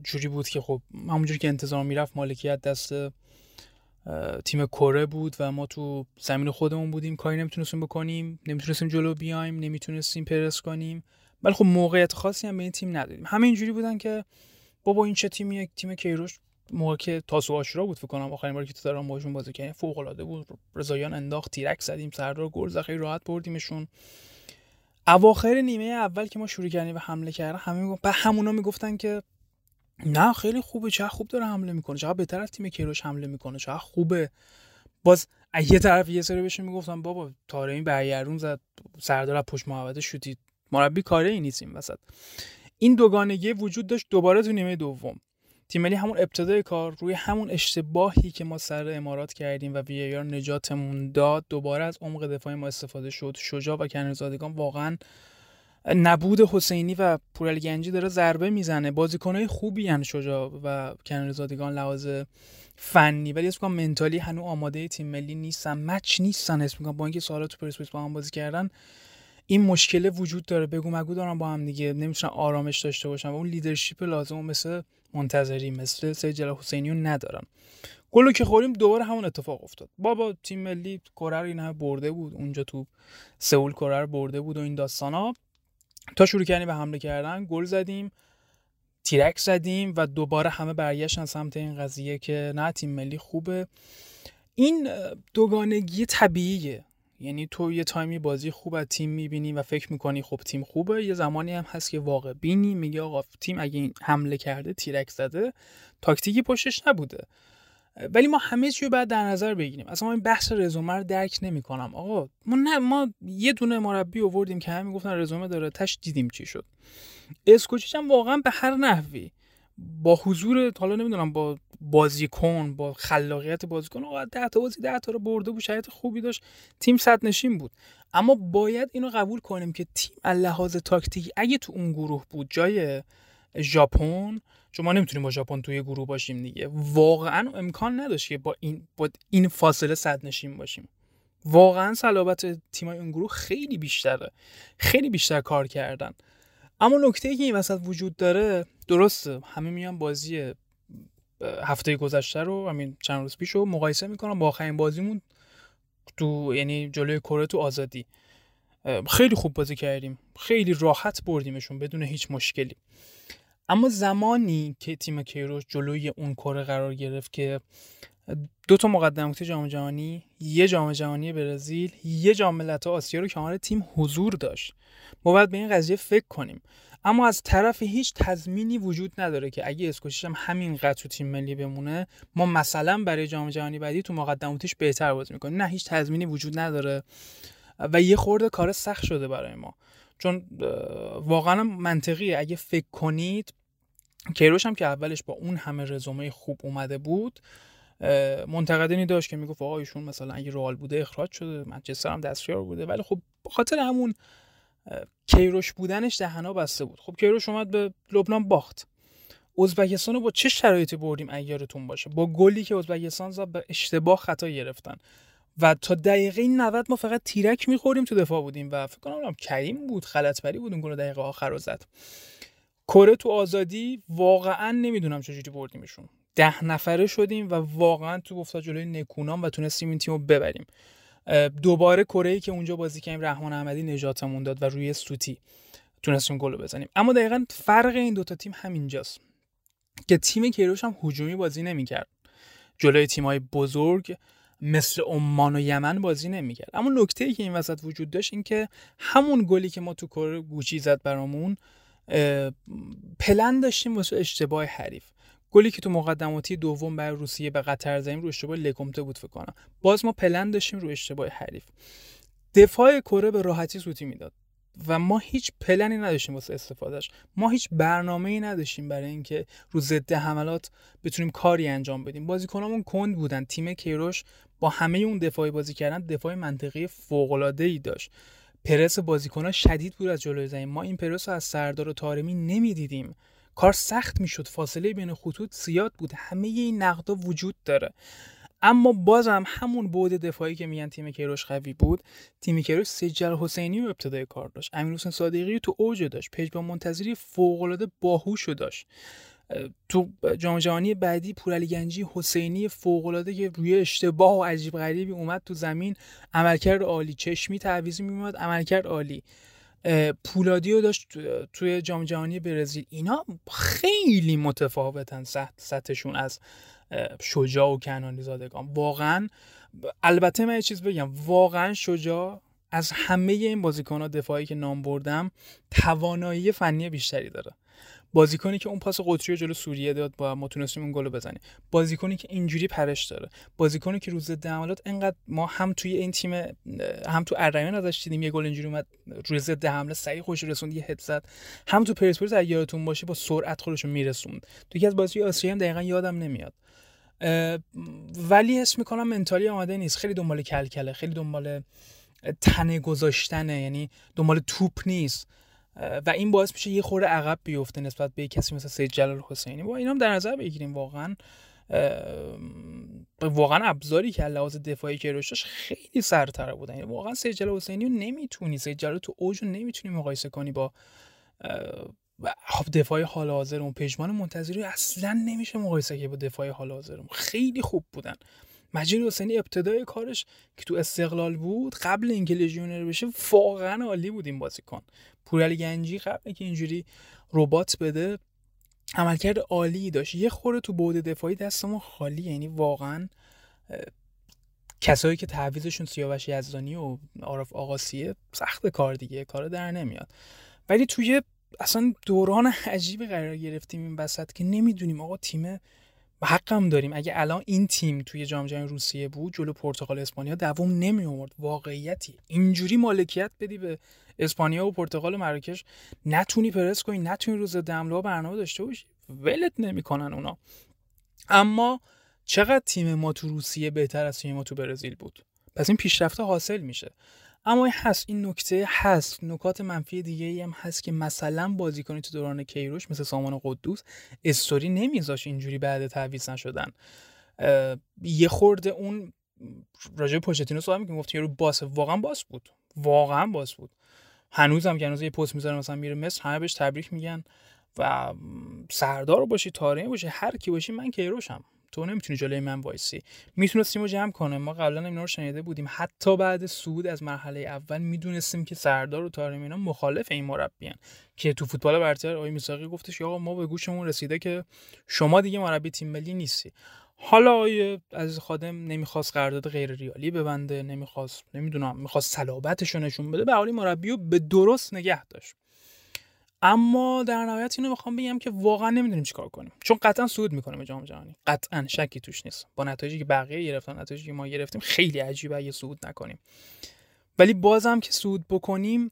جوری بود که خب همونجوری که انتظار می‌رفت مالکیت دست تیم کره بود و ما تو زمین خودمون بودیم، کاری نمیتونستیم بکنیم، نمیتونستیم جلو بیایم، نمیتونستیم پرس کنیم، ولی خب موقعیت خاصی هم به این تیم ندادیم. همه اینجوری بودن که بابا این چه تیمیه، تیم کیروش موقع که تاسو عاشورا بود فکر کنم آخرین باری که تو دارم باشون بازی کردیم فوق العاده بود، رضاییان انداخت، تیرک زدیم، سردار گل زد، خیلی راحت بردیمشون. اواخر نیمه اول که ما شروع کردیم به حمله کردن همه همونا میگفتن که نه خیلی خوبه، چقدر خوب داره حمله میکنه، چقدر به طرف تیم کیروش حمله میکنه، چقدر خوبه. باز یه طرف یه سری بهش میگفتن بابا تارمی برگردون زد، سردار از پشت محوطه شوتید، مربی کاری نیست. این وسط این دوگانگی وجود داشت. دوباره تو نیمه دوم تیم ملی همون ابتدای کار روی همون اشتباهی که ما سر امارات کردیم و وی ای آر نجاتمون داد دوباره از عمق دفاعی ما استفاده شد. شجاع و کنعزادگان، واقعا نبود حسینی و پورالگنجی داره ضربه میزنه، بازیکنای خوبی ان شجاع و کنعزادگان لحاظ فنی، ولی اسم میگم منتالی هنوز آماده تیم ملی نیستن، مچ نیستن. اسم میگم با اینکه سالا تو پرسپولیس با هم بازی کردن این مشکل وجود داره، بگو مگو دارن با هم دیگه، نمیتونن آرامش داشته باشن و اون لیدرشپ لازم مثل منتظری، مثل سید جلال حسینی رو ندارن. گلو که خوریم دوباره همون اتفاق افتاد. بابا تیم ملی کره رو اینا برده بود، اونجا تو سئول کره رو برده بود و این داستانا. تا شروع کردیم به حمله کردن، گل زدیم، تیرک زدیم و دوباره همه برگشتن سمت این قضیه که نه تیم ملی خوبه. این دوگانگی طبیعیه، یعنی تو یه تایمی بازی خوب از تیم میبینی و فکر میکنی خب تیم خوبه، یه زمانی هم هست که واقع بینی میگه آقا تیم اگه این حمله کرده، تیرک زده، تاکتیکی پشتش نبوده. ولی ما همه چی رو باید در نظر بگیریم. اصلا من این بحث رزومه رو درک نمی‌کنم. آقا ما یه دونه مربی آوردیم که همین گفتن رزومه داره، تاش دیدیم چی شد. اسکوچیچ هم واقعا به هر نحوی با حضور، حالا نمیدونم، با بازیکن، با خلاقیت بازیکن، آقا 10 تا بازی رو برده بود، شرایط خوبی داشت، تیم صد نشین بود. اما باید اینو قبول کنیم که تیم از لحاظ تاکتیکی اگه تو اون گروه بود جای ژاپن، چون ما نمیتونیم با ژاپن توی گروه باشیم دیگه، واقعا امکان نداشت که با این فاصله صد نشین باشیم. واقعا صلابت تیمای اون گروه خیلی بیشتره، خیلی بیشتر کار کردن. اما نکته‌ای که این وسط وجود داره، درسته همه میان بازی هفته گذشته رو، همین چند روز پیشو مقایسه میکنم با آخرین بازیمون تو، یعنی جلوی کره تو آزادی. خیلی خوب بازی کردیم، خیلی راحت بردیمشون بدون هیچ مشکلی. اما زمانی که تیم کیروش جلوی اون کره قرار گرفت که دو تا مقدماتی جام جهانی، یه جام جهانی برزیل، یه جام ملت‌های آسیا رو کنار تیم حضور داشت، ما باید به این قضیه فکر کنیم. اما از طرف هیچ تضمینی وجود نداره که اگه اسکوچیچ هم همینقدر تو تیم ملی بمونه، ما مثلا برای جام جهانی بعدی تو مقدماتیش بهتر بازی می‌کنیم. نه، هیچ تضمینی وجود نداره و یه خورده کار سخت شده برای ما، چون واقعا منطقیه اگه فکر کنید کیروش هم که اولش با اون همه رزومه خوب اومده بود، منتقدینی داشت که میگفت آقا ایشون مثلا اگه رئال بوده اخراج شده، منچستر هم دستیار بوده، ولی خب به خاطر همون کیروش بودنش دهنا بسته بود. خب کیروش اومد به لبنان باخت، ازبکستان رو با چه شرایطی بردیم اگه یادتون باشه؟ با گلی که ازبکستان زد به اشتباه خطا گرفتن و تا دقیقه 90 ما فقط تیرک می‌خوردیم، تو دفاع بودیم و فکر کنم کریم بود، خلطبری بود اون گل دقیقه آخر رو زد. کره تو آزادی واقعا نمیدونم چجوری بردیمشون، 10 نفره شدیم و واقعا تو گفتار جلوی نکونام و تونستیم این تیم رو ببریم. دوباره کره‌ای که اونجا بازی کردیم رحمان احمدی نجاتمون داد و روی سوتی تونستیم گل بزنیم. اما دقیقاً فرق این دوتا تیم همینجاست که تیم کیروش هم هجومی بازی نمی‌کرد، جلوی تیم‌های بزرگ مثل عمان و یمن بازی نمی‌کرد. اما نکته‌ای که این وسط وجود داشت این که همون گلی که ما تو کره گوچی زد برامون، پلن داشتیم واسه اشتباه حریف. گلی که تو مقدماتی دوم برای روسیه به قطر زدیم رو اشتباه لکمته بود فکر کنم. باز ما پلن داشتیم رو اشتباه حریف. دفاع کره به راحتی سوتی میداد و ما هیچ پلنی نداشتیم واسه استفادهش. ما هیچ برنامه‌ای نداشتیم برای اینکه رو ضد حملات بتونیم کاری انجام بدیم. بازیکنامون کند بودن. تیم کیروش با همه اون دفاعی بازی کردن، دفاع منطقی فوق‌العاده‌ای داشت. پرس بازیکن‌ها شدید بود از جلوی زمین. ما این پرس رو از سردار و طارمی نمی‌دیدیم. کار سخت میشد، فاصله بین خطوط زیاد بود، همه این نقدا وجود داره. اما بازم همون بعد دفاعی که میگن تیم کیروش قوی بود، تیم کیروش سید جلال حسینی رو ابتدای کار داشت، امیرحسین صادقی تو اوج داشت، پیمان منتظری فوق‌العاده باهوش رو داشت، تو جام جهانی بعدی پورالگنجی حسینی فوق‌العاده که روی اشتباه و عجیب غریبی اومد تو زمین، عملکرد عالی، چشمی تعویض میومد، عملکرد عالی، پولادیو داشت توی جام جهانی برزیل. اینا خیلی متفاوتن سطحشون از شجاع و کنعزادگان. واقعا البته من یه چیز بگم، واقعا شجاع از همه این بازیکن‌ها دفاعی که نام بردم توانایی فنی بیشتری داره. بازیکنی که اون پاس قطری جلو سوریه داد با ما تونستیم اون گل رو بزنیم، بازیکنی که اینجوری پرش داره، بازیکنی که روز ضد حملات انقدر ما هم توی این تیم هم تو ارمنیان ازش دیدیم یه گل اینجوری اومد روز ضد حمله سریع خوش رسوند یه هد زد، هم تو پرسپولیس اگه یادتون باشه با سرعت خودش رو میرسوند، تو یکی از بازی‌های آسیا هم دقیقاً یادم نمیاد، ولی حس می‌کنم منتالی آماده نیست، خیلی دنبال کلکله، خیلی دنبال تنه گذاشتنه، یعنی دنبال توپ نیست و این باعث میشه یه خورده عقب بیفته نسبت به کسی مثل سید جلال حسینی. با اینا هم در نظر بگیریم واقعا ابزاری که لحاظ دفاعی کیروش خیلی سرتره بودن. یعنی واقعا سید جلال حسینی رو نمیتونی، سید جلال تو اوج نمیتونی مقایسه کنی با دفاع حال حاضرمون. پیمان منتظری اصلا نمیشه مقایسه کنی با دفاع حال حاضرمون، خیلی خوب بودن. مجید حسنی ابتدای کارش که تو استقلال بود قبل اینکه لژیونر بشه واقعا عالی بود این بازیکن. پورالگنجی قبل که اینجوری ربات بده عملکرد عالی داشت. یه خورده تو بعد دفاعی دستمون خالی، یعنی واقعا کسایی که تعویضشون سیاوش یزدانی و آراف آقاسیه سخت کار دیگه، کارا در نمیاد. ولی توی اصلا دوران عجیبی قرار گرفتیم این وسط که نمیدونیم آقا تیم و حقم داریم. اگه الان این تیم توی جام جهانی روسیه بود جلو پرتغال اسپانیا دوام نمی آورد. واقعیتی اینجوری مالکیت بدی به اسپانیا و پرتغال و مراکش، نتونی پرس کنی، نتونی روز دملا برنامه داشته باشی، ولت نمیکنن اونا. اما چقدر تیم ما تو روسیه بهتر از تیم ما تو برزیل بود، پس این پیشرفته حاصل میشه. اما این نکته هست، نکات منفی دیگه ای هم هست که مثلا بازیکنی تو دوران کیروش مثل سامان قدوس استوری نمیذاش اینجوری بعد تعویض نشدن. یه خورده اون راجع به پوچتینو صحبت می‌کنه، گفت یارو باس، واقعا باس بود، هنوزم که هنوز یه پست میذاره مثلا میره مصر، همه بهش تبریک میگن و سردار باشی، طارمی باشی، هر کی باشی، من کیروشم، تو نمیتونی جلوی من وایسی. میتونستیم رو جمع کنه، ما قبلا اینا رو شنیده بودیم، حتی بعد صعود از مرحله اول میدونستیم که سردار و طارمی اینا مخالف این مربیان که تو فوتبال برتر آقای میساقی گفتش آقا ما به گوشمون رسیده که شما دیگه مربی تیم ملی نیستی. حالا آقای عزیز خادم نمیخواست قرارداد غیر ریالی ببنده، نمیخواست، نمیدونم، میخواست صلابتشو نشون بده، به حال مربی رو به درست نگه داشت. اما در نهایت اینو میخوام بگم که واقعا نمیدونیم چیکار کنیم، چون قطعا صعود میکنه به جام جهانی، قطعا شکی توش نیست، با نتایجی که بقیه گرفتن، نتایجی که ما گرفتیم خیلی عجیبه اگه صعود نکنیم. ولی بازم که صعود بکنیم،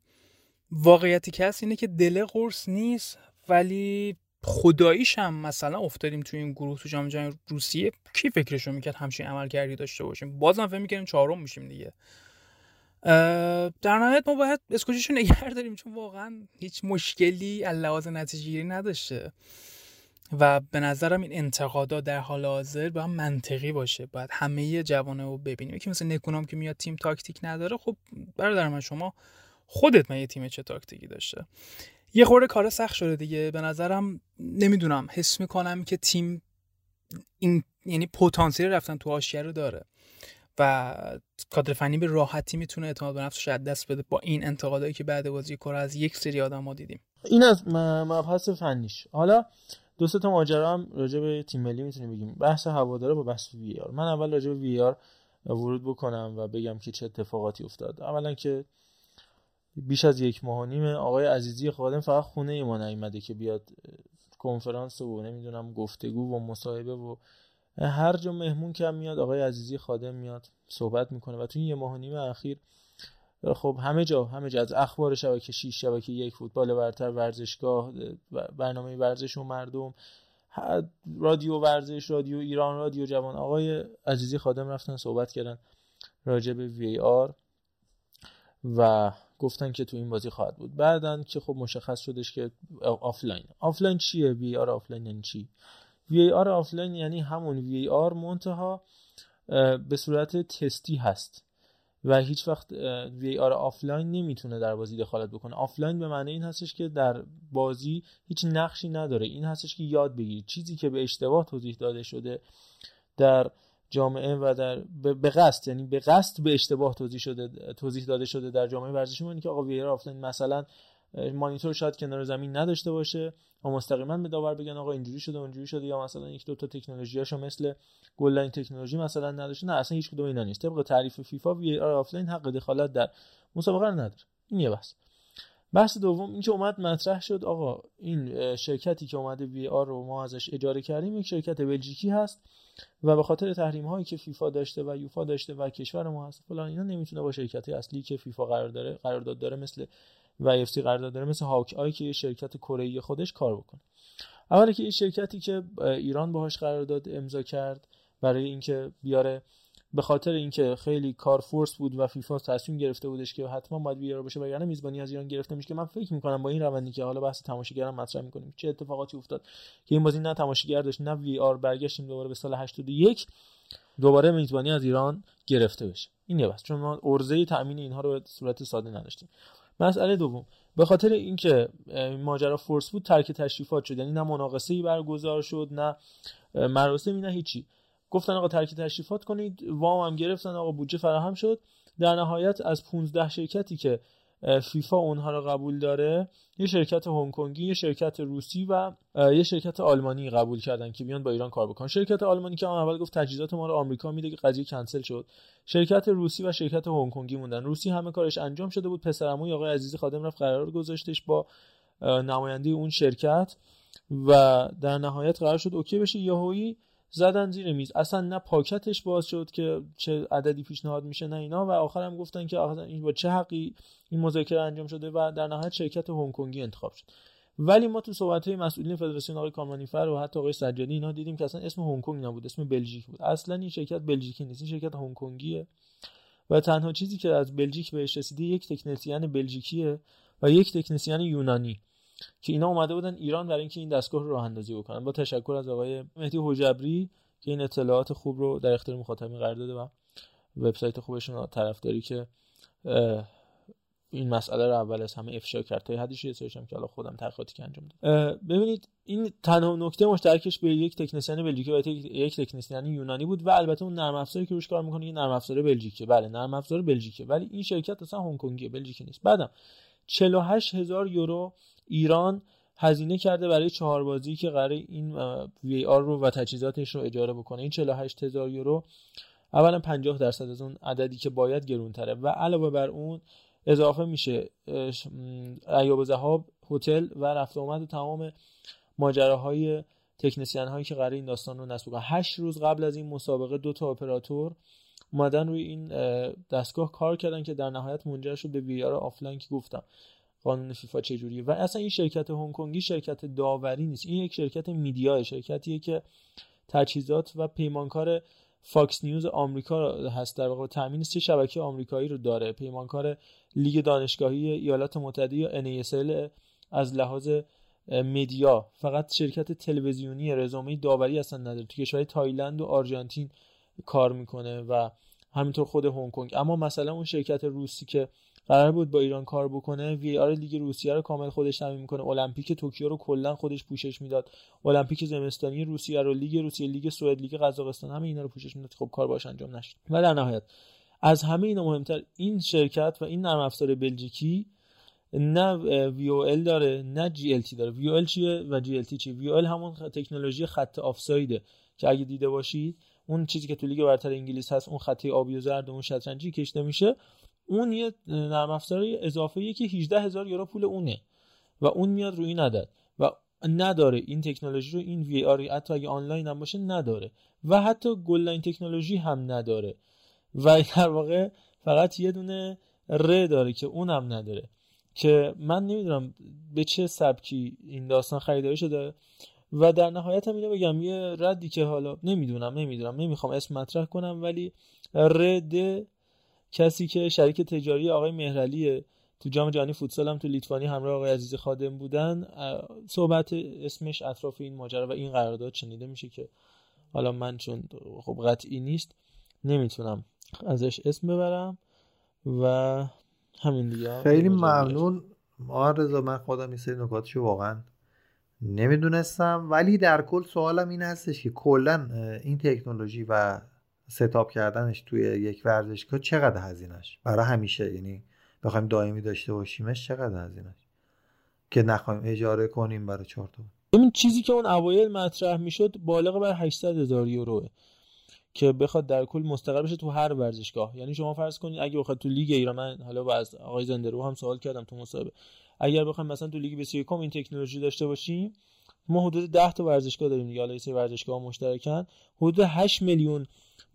واقعیتی که هست اینه که دل قرص نیست، ولی خداییش هم مثلا افتادیم تو این گروه تو جام جهانی روسیه، کی فکرشو میکرد همچین عملکردی داشته باشیم؟ بازم فکر میکردیم چهارم میشیم دیگه. در نهایت ما باید اسکوچیچ رو نگه داریم، چون واقعا هیچ مشکلی از لحاظ نتیجه‌گیری نداشته و به نظرم این انتقادها در حال حاضر باید منطقی باشه، باید همه جوانه رو ببینیم. یکی مثل نکونام که میاد تیم تاکتیک نداره، خب برادر من شما خودت، من یه تیم چه تاکتیکی داشته؟ یه خورده کار سخت شده دیگه به نظرم، نمیدونم، حس میکنم که تیم این یعنی پتانسیل رفتن تو حاشیه رو داره و کادر فنی به راحتی میتونه اعتماد به نفسش از دست بده با این انتقادایی که بعد بازی کره از یک سری آدم‌ها دیدیم. این از مبحث فنیش. حالا دو سه تا ماجرا هم راجع به تیم ملی میتونیم بگیم. بحث هواداره با بحث وی آر. من اول راجع به وی آر ورود بکنم و بگم که چه اتفاقاتی افتاد. اولا که بیش از یک ماه و نیم آقای عزیزی خادم فقط خونه ما نیامده که بیاد کنفرانس و نمیدونم گفتگو و مصاحبه و هر جا مهمون کم میاد آقای عزیزی خادم میاد صحبت میکنه و توی یه ماه و نیم اخیر خب همه جا از اخبار شبکه 6، شبکه 1، فوتبال برتر، ورزشگاه، برنامه ورزش و مردم، رادیو ورزش، رادیو ایران، رادیو جوان، آقای عزیزی خادم رفتن صحبت کردن راجع به وی آر و گفتن که تو این بازی خواهد بود. بعدن که خب مشخص شدش که آفلاین چیه؟ وی آر آفلاین یعنی چی؟ وی آر آفلاین یعنی همون وی آر منتها به صورت تستی هست و هیچ وقت وی آر آفلاین نمیتونه در بازی دخالت بکنه. آفلاین به معنی این هستش که در بازی هیچ نقشی نداره، این هستش که یاد بگیری چیزی که به اشتباه توضیح داده شده در جامعه و در به قصد، یعنی به قصد به اشتباه توضیح داده شده در جامعه ورزشی ما، که آقا وی آر آفلاین مثلا مانیتور شاید کنار زمین نداشته باشه و مستقیما به داور بگن آقا اینجوری شده اونجوری شده، یا مثلا یک دو تا تکنولوژیاشو مثل گل لاین تکنولوژی مثلا نداشته. نه اصلا هیچ کدوم اینا نیست. طبق تعریف فیفا وی آر آفلاین حق دخالت در مسابقه رو نداره. این یه بحث دوم این که اومد مطرح شد آقا این شرکتی که اومده وی آر رو ما ازش اجاره کردیم یک شرکت بلژیکی هست و به خاطر تحریم هایی که فیفا داشته و یوفا داشته و کشور ما هست فلان اینا نمیتونه با شرکت اصلی که فیفا قرارداد داره مثل و ایفتی قرارداد داره مثل هاک‌آی که یه شرکت کره‌ای خودش کار بکنه. اولا که این شرکتی که ایران باهاش قرارداد امضا کرد برای اینکه بیاره، به خاطر اینکه خیلی کار فورس بود و فیفا تصمیم گرفته بودش که حتما باید بیاره باشه، وگرنه میزبانی از ایران گرفته میشه، که من فکر میکنم با این روندی که حالا بحث تماشاگران مطرح میکنیم چه اتفاقاتی افتاد که این بازی نه تماشاگر داشت نه وی آر، برگشتیم دوباره به سال 81 دوباره میزبانی از ایران گرفته بشه. این یه بس چون ما عرضه تامین اینها رو به صورت ساده نداشتیم. مسئله دوم به خاطر اینکه ماجرا فورس بود ترک تشریفات شد، یعنی نه مناقصه‌ای برگزار شد نه مراسمی نه هیچی، گفتن آقا ترک تشریفات کنید، وام هم گرفتن، آقا بودجه فراهم شد. در نهایت از 15 شرکتی که فیفا اونها رو قبول داره یه شرکت هنگ کنگی، یه شرکت روسی و یه شرکت آلمانی قبول کردن که بیان با ایران کار بکنن. شرکت آلمانی که اول گفت تجهیزات ما رو آمریکا میده که قضیه کنسل شد. شرکت روسی و شرکت هنگ کنگی موندن. روسی همه کارش انجام شده بود، پسرعموی آقای عزیزی خادم رفت قرار گذاشتش با نماینده اون شرکت و در نهایت قرار شد اوکی بشه، یهویی زدن زیر میز، اصلا نه پاکتش باز شد که چه عددی پیشنهاد میشه نه اینا، و آخر هم گفتن که این با چه حقی این مذاکره انجام شده و در نهایت شرکت هنگ کنگی انتخاب شد. ولی ما تو صحبت‌های مسئولین فدراسیون آقای کامانیفر و حتی آقای سجادی اینا دیدیم که اصلا اسم هنگ کنگ نبود، اسم بلژیک بود. اصلا این شرکت بلژیکی نیست، این شرکت هنگ کنگیه و تنها چیزی که از بلژیک بهش رسیده یک تکنسین بلژیکیه و یک تکنسین یونانی که اینا اومده بودن ایران برای اینکه این دستگاه رو راه اندازی بکنن. با تشکر از آقای مهدی حجبری که این اطلاعات خوب رو در اختیار مخاطبین قرار داده و وبسایت خوبشون طرفداری که این مسئله رو اول از همه افشا کرد تا حدش رسیدم که حالا خودم تحقیقاتی که انجام دادم. ببینید این تنها نکته مشترکش به یک تکنسین بلژیکی و یک تکنسین یونانی بود و البته اون نرم افزاری که روش کار می‌کنه این نرم افزار بلژیکیه. بله نرم افزار بلژیکیه ولی این شرکت اصلا هنگ کنگیه، بلژیکی نیست. بعدم 48,000 یورو ایران هزینه کرده برای 4 بازی که قراره این وی آر رو و تجهیزاتش رو اجاره بکنه. این 48,000 یورو اولا 50% از اون عددی که باید گرونتره و علاوه بر اون اضافه میشه ایاب و ذهاب، هتل و رفت و آمد و تمام ماجراهای تکنسین هایی که قراره این داستان رو نصب کنه. 8 روز قبل از این مسابقه 2 تا اپراتور اومدن روی این دستگاه کار کردن که در نهایت منجر شد به وی آر آفلاین که گفتم قانون فیفا چجوریه. و اصلا این شرکت هنگ کنگی شرکت داوری نیست، این یک شرکت میدیاه، شرکتیه که تجهیزات و پیمانکار فاکس نیوز آمریکا هست، در واقع تامین شبکه آمریکایی رو داره، پیمانکار لیگ دانشگاهی ایالات متحده یا NASL از لحاظ مدیا. فقط شرکت تلویزیونی رزومه داوری اصلا نداره، تو کشورهای تایلند و آرژانتین کار میکنه و همینطور خود هنگ کنگ. اما مثلا اون شرکت روسی که قرار بود با ایران کار بکنه وی آر لیگ روسیه رو کامل خودش تامین میکنه، المپیک توکیو رو کلا خودش پوشش میداد، المپیک زمستانی روسیه رو، لیگ روسیه، لیگ سوئد، لیگ قزاقستان، همه اینا رو پوشش میداد. خب کار باش انجام نشد. و در نهایت از همه اینا مهمتر این شرکت و این نرم افزار بلژیکی نه VOL داره نه GLT داره. VOL چیه و GLT چیه؟ VOL همون تکنولوژی خط آفسایده که اگه دیده باشید اون چیزی که تو لیگ برتر انگلیس هست، اون خطی آبی و زرد اون شطرنجی کشیده میشه، اون یه نرم افزار اضافه‌ایه که 18,000 یورو پول اونه و اون میاد روی این عدد و نداره این تکنولوژی رو، این وی آر حتی اگه آنلاین هم باشه نداره و حتی گل لاین تکنولوژی هم نداره و در واقع فقط یه دونه ر داره که اونم نداره که من نمیدونم به چه سبکی این داستان خریداری شده. و در نهایت هم اینو بگم یه ردی که حالا نمیدونم نمیخوام اسم مطرح کنم ولی رد کسی که شریک تجاری آقای مهرعلی تو جام جهانی فوتسال هم تو لیتوانی همراه آقای عزیزی خادم بودن، صحبت اسمش اطراف این ماجرا و این قرارداد شنیده میشه که حالا من چون خب قطعی نیست نمیتونم ازش اسم ببرم و همین دیگه. خیلی ممنون رضا، من خودم این سری نکاتشو واقعا نمیدونستم ولی در کل سوالم این هستش که کلا این تکنولوژی و ستاپ کردنش توی یک ورزشگاه چقدر هزینه‌اش برای همیشه، یعنی بخوایم دائمی داشته باشیمش چقدر هزینه‌اش که نخوایم اجاره کنیم برای 4 تا. این چیزی که اون اوایل مطرح میشد بالغ بر 800,000 یوروه که بخواد در کل مستقر بشه تو هر ورزشگاه. یعنی شما فرض کنید اگه بخواد تو لیگ ایران، من حالا باز آقای زندرو هم سوال کردم تو مصاحبه، اگر بخوایم مثلا تو لیگ 21 این تکنولوژی داشته باشیم ما حدود 10 تا ورزشگاه داریم دیگه، حالا این سری ورزشگاه مشترکن حدود 8 میلیون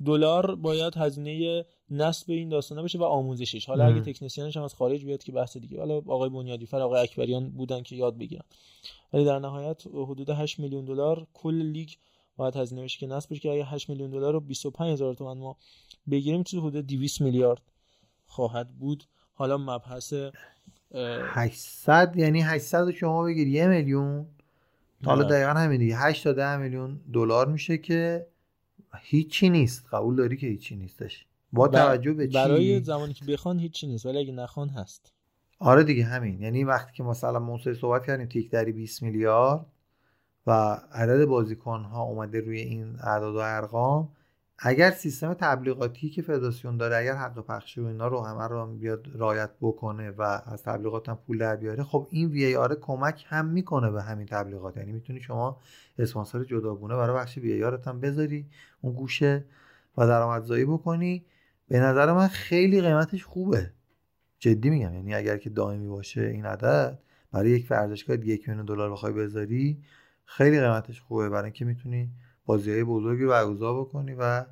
دلار باید هزینه نصب این داستانا بشه و آموزشش. حالا اگه تکنسینش هم از خارج بیاد که بحث دیگه، حالا آقای بنیادیفر، آقای اکبریان بودن که یاد بگیرن، ولی در نهایت حدود 8 میلیون دلار کل لیگ باید هزینه بشه که نصب بشه که اگه 8 میلیون دلار رو 25,000 تومان ما بگیریم چیز حدود 200 میلیارد خواهد بود. حالا مبحث 800 یعنی 800 شما بگیر 1 میلیون حالا دقیقاً همین دیگه 8 تا 10 میلیون دلار میشه که هیچی نیست. قبول داری که هیچی نیستش با توجه به چی؟ برای زمانی که بخوان هیچی نیست ولی اگه نخوان هست. آره دیگه همین، یعنی وقتی که مثلا موسوی صحبت کردیم تیک داری 20 میلیارد و عدد بازیکن‌ها اومده روی این اعداد و ارقام، اگر سیستم تبلیغاتی که فدراسیون داره اگر حق پخشی و اینا رو همه رو هم بیاد رعایت بکنه و از تبلیغات هم پول در بیاره، خب این وی آر کمک هم میکنه به همین تبلیغات. یعنی میتونی شما اسپانسر جداگونه برای بخش وی آرت هم بذاری اون گوشه و درآمدزایی بکنی. به نظر من خیلی قیمتش خوبه، جدی میگم، یعنی اگر که دائمی باشه این عدد برای یک ورزشگاه 1 میلیون دلار بخوای بذاری خیلی قیمتش خوبه، برای اینکه میتونی بازی‌های بزرگی رو برگزار بکنی و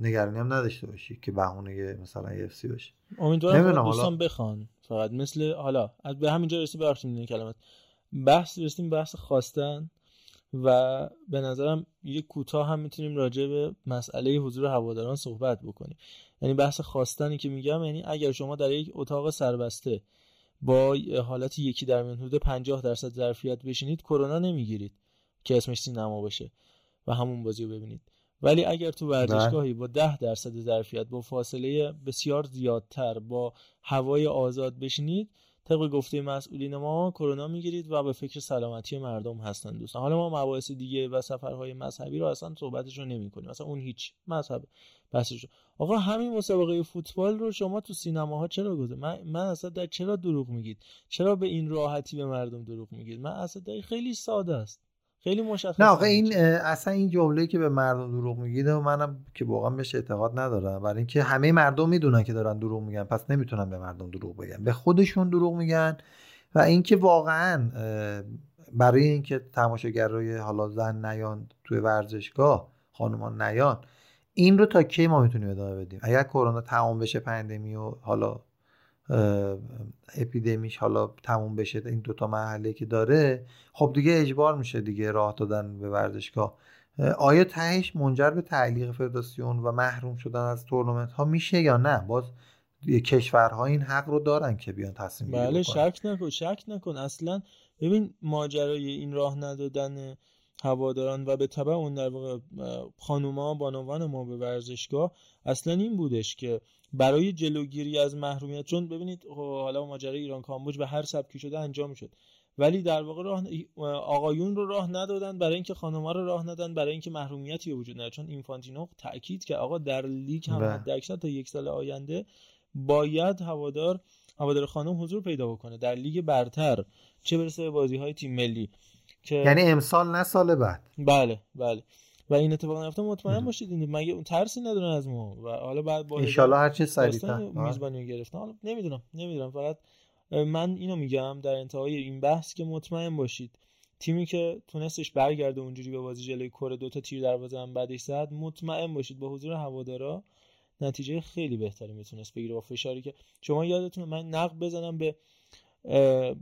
نگرانی هم نداشته باشی که بهونه مثلا UFC باشه. امیدوارم دوستان بخوان. فقط مثل حالا به همینجا رسید، ببخشید این کلمات بحث رسیدیم، بحث خواستن و به نظرم یه کوتاه هم میتونیم راجع به مسئله حضور هواداران صحبت بکنیم. یعنی بحث خواستنی که میگم، یعنی اگر شما در یک اتاق سربسته با حالت یکی در میون حدود 50% ظرفیت بشینید کرونا نمیگیرید که اسمش سینما باشه و همون بازی رو ببینید. ولی اگر تو ورزشگاهی با 10% ظرفیت با فاصله بسیار زیادتر با هوای آزاد بشینید، طبق گفته مسئولین ما کرونا میگیرید و به فکر سلامتی مردم هستن دوستان. حالا ما مباحث دیگه و سفرهای مذهبی رو اصلا صحبتش رو نمی‌کنیم، مثلا اون هیچ مذهب بحثش. آقا همین مسابقه فوتبال رو شما تو سینماها چرا گذاشتید؟ من اصلا در چرا دروغ میگید؟ چرا به این راحتی به مردم دروغ میگید؟ من اصلا در خیلی ساده است، خیلی مشخص. نه آقا این اصلا این جمله‌ای که به مردم دروغ میگید و منم که واقعا بهش اعتقاد ندارم، برای اینکه همه مردم میدونن که دارن دروغ میگن، پس نمیتونن به مردم دروغ بگن، به خودشون دروغ میگن. و اینکه واقعا برای اینکه تماشاگرای حالا زن نیان توی ورزشگاه، خانمان نیان، این رو تا کی ما میتونیم ادامه بدیم؟ اگر کرونا تمام بشه، پاندمی و حالا اپیدمیش حالا تموم بشه، این دوتا مرحله که داره، خب دیگه اجبار میشه دیگه راه دادن به ورزشگاه. آیا تهش منجر به تعلیق فدراسیون و محروم شدن از تورنمنت ها میشه یا نه؟ باز کشورها این حق رو دارن که بیان تصمیم بگیرن. بله شک نکن اصلا. ببین ماجرای این راه ندادن هواداران و به تبع اون در واقع خانوما بانوان ما به ورزشگاه اصلا این بودش که برای جلوگیری از محرومیت، چون ببینید حالا ماجرای ایران کامبوج به هر سبکی شده انجام شد، ولی در واقع آقایون رو راه ندادن برای اینکه خانم‌ها رو راه ندادن، برای اینکه محرومیتی وجود نداره. چون اینفانتینو تاکید که آقا در لیگ هم حداکثر تا یک سال آینده باید هوادار خانم حضور پیدا بکنه در لیگ برتر، چه برسه به بازی‌های تیم ملی که یعنی امسال نه سال بعد. بله و این اتفاق نیفته مطمئن باشید. این مگه ترسی ندارن از ما و حالا بعد ان شاء الله هر چی سریعتر میزبانی گرفتن. حالا نمیدونم، فقط من اینو میگم در انتهای این بحث که مطمئن باشید تیمی که تونستش برگرده اونجوری به بازی جلوی کره، دوتا تیر دروازه هم بعدش زد، مطمئن باشید با حضور هوادارا نتیجه خیلی بهتری میتونست بگیره. با فشاری که شما یادتونه من نقد بزنم به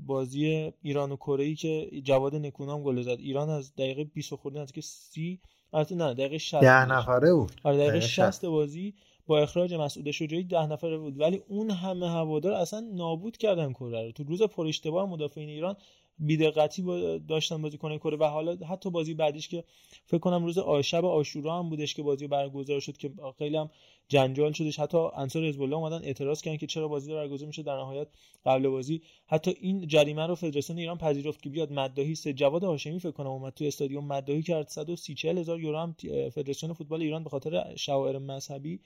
بازی ایران و کره‌ای که جواد نکونام گل زد، ایران از دقیقه 20 خورده از که 30 البته نه دقیقه 60 10 نفره بود، آره دقیقه 60 بازی با اخراج مسعود شجاعی 10 نفره بود، ولی اون همه هوادار اصلا نابود کردن کره رو. تو روز پر اشتباه مدافعین ایران بی‌دقتی داشتن بازیکن کره و حالا حتی بازی بعدیش که فکر کنم روز شب عاشورا هم بودش که بازی برگزار شد که خیلی هم جنجال شدش، حتی انصار حزب الله اومدن اعتراض کردن که چرا بازی برگزار میشه. در نهایت قبل بازی حتی این جریمه رو فدراسیون ایران پذیرفت که بیاد مداحی جواد هاشمی فکر کنم اومد تو استادیوم مداحی کرد، 134000 یورو هم فدراسیون فوتبال ایران به خاطر شعائر مذهبی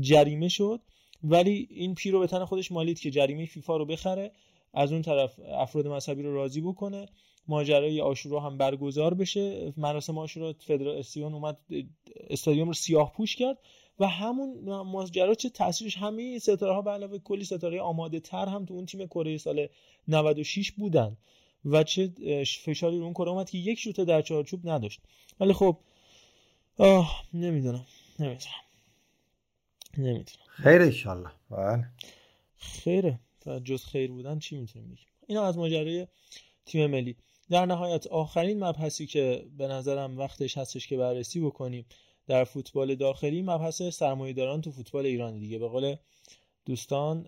جریمه شد، ولی این پیرو به تن خودش مالید که جریمه فیفا رو بخره، از اون طرف افراد مذهبی رو راضی بکنه، ماجرای عاشورا هم برگزار بشه. مراسم عاشورا فدراسیون اومد استادیوم رو سیاه پوش کرد و همون ماجرا چه تاثیرش، همه ستاره ها به علاوه کلی ستاره آماده تر هم تو اون تیم کره سال 96 بودن و چه فشاری رو اون کره اومد که یک شوت در چارچوب نداشت. ولی خب نمیدونم خیر ان شاء الله. بله خیره، جز خیر بودن چی میتونیم بگیم؟ اینا از ماجرای تیم ملی. در نهایت آخرین مبحثی که به نظرم وقتش هستش که بررسی بکنیم در فوتبال داخلی، مبحث سرمایه‌داران تو فوتبال ایران دیگه. به قول دوستان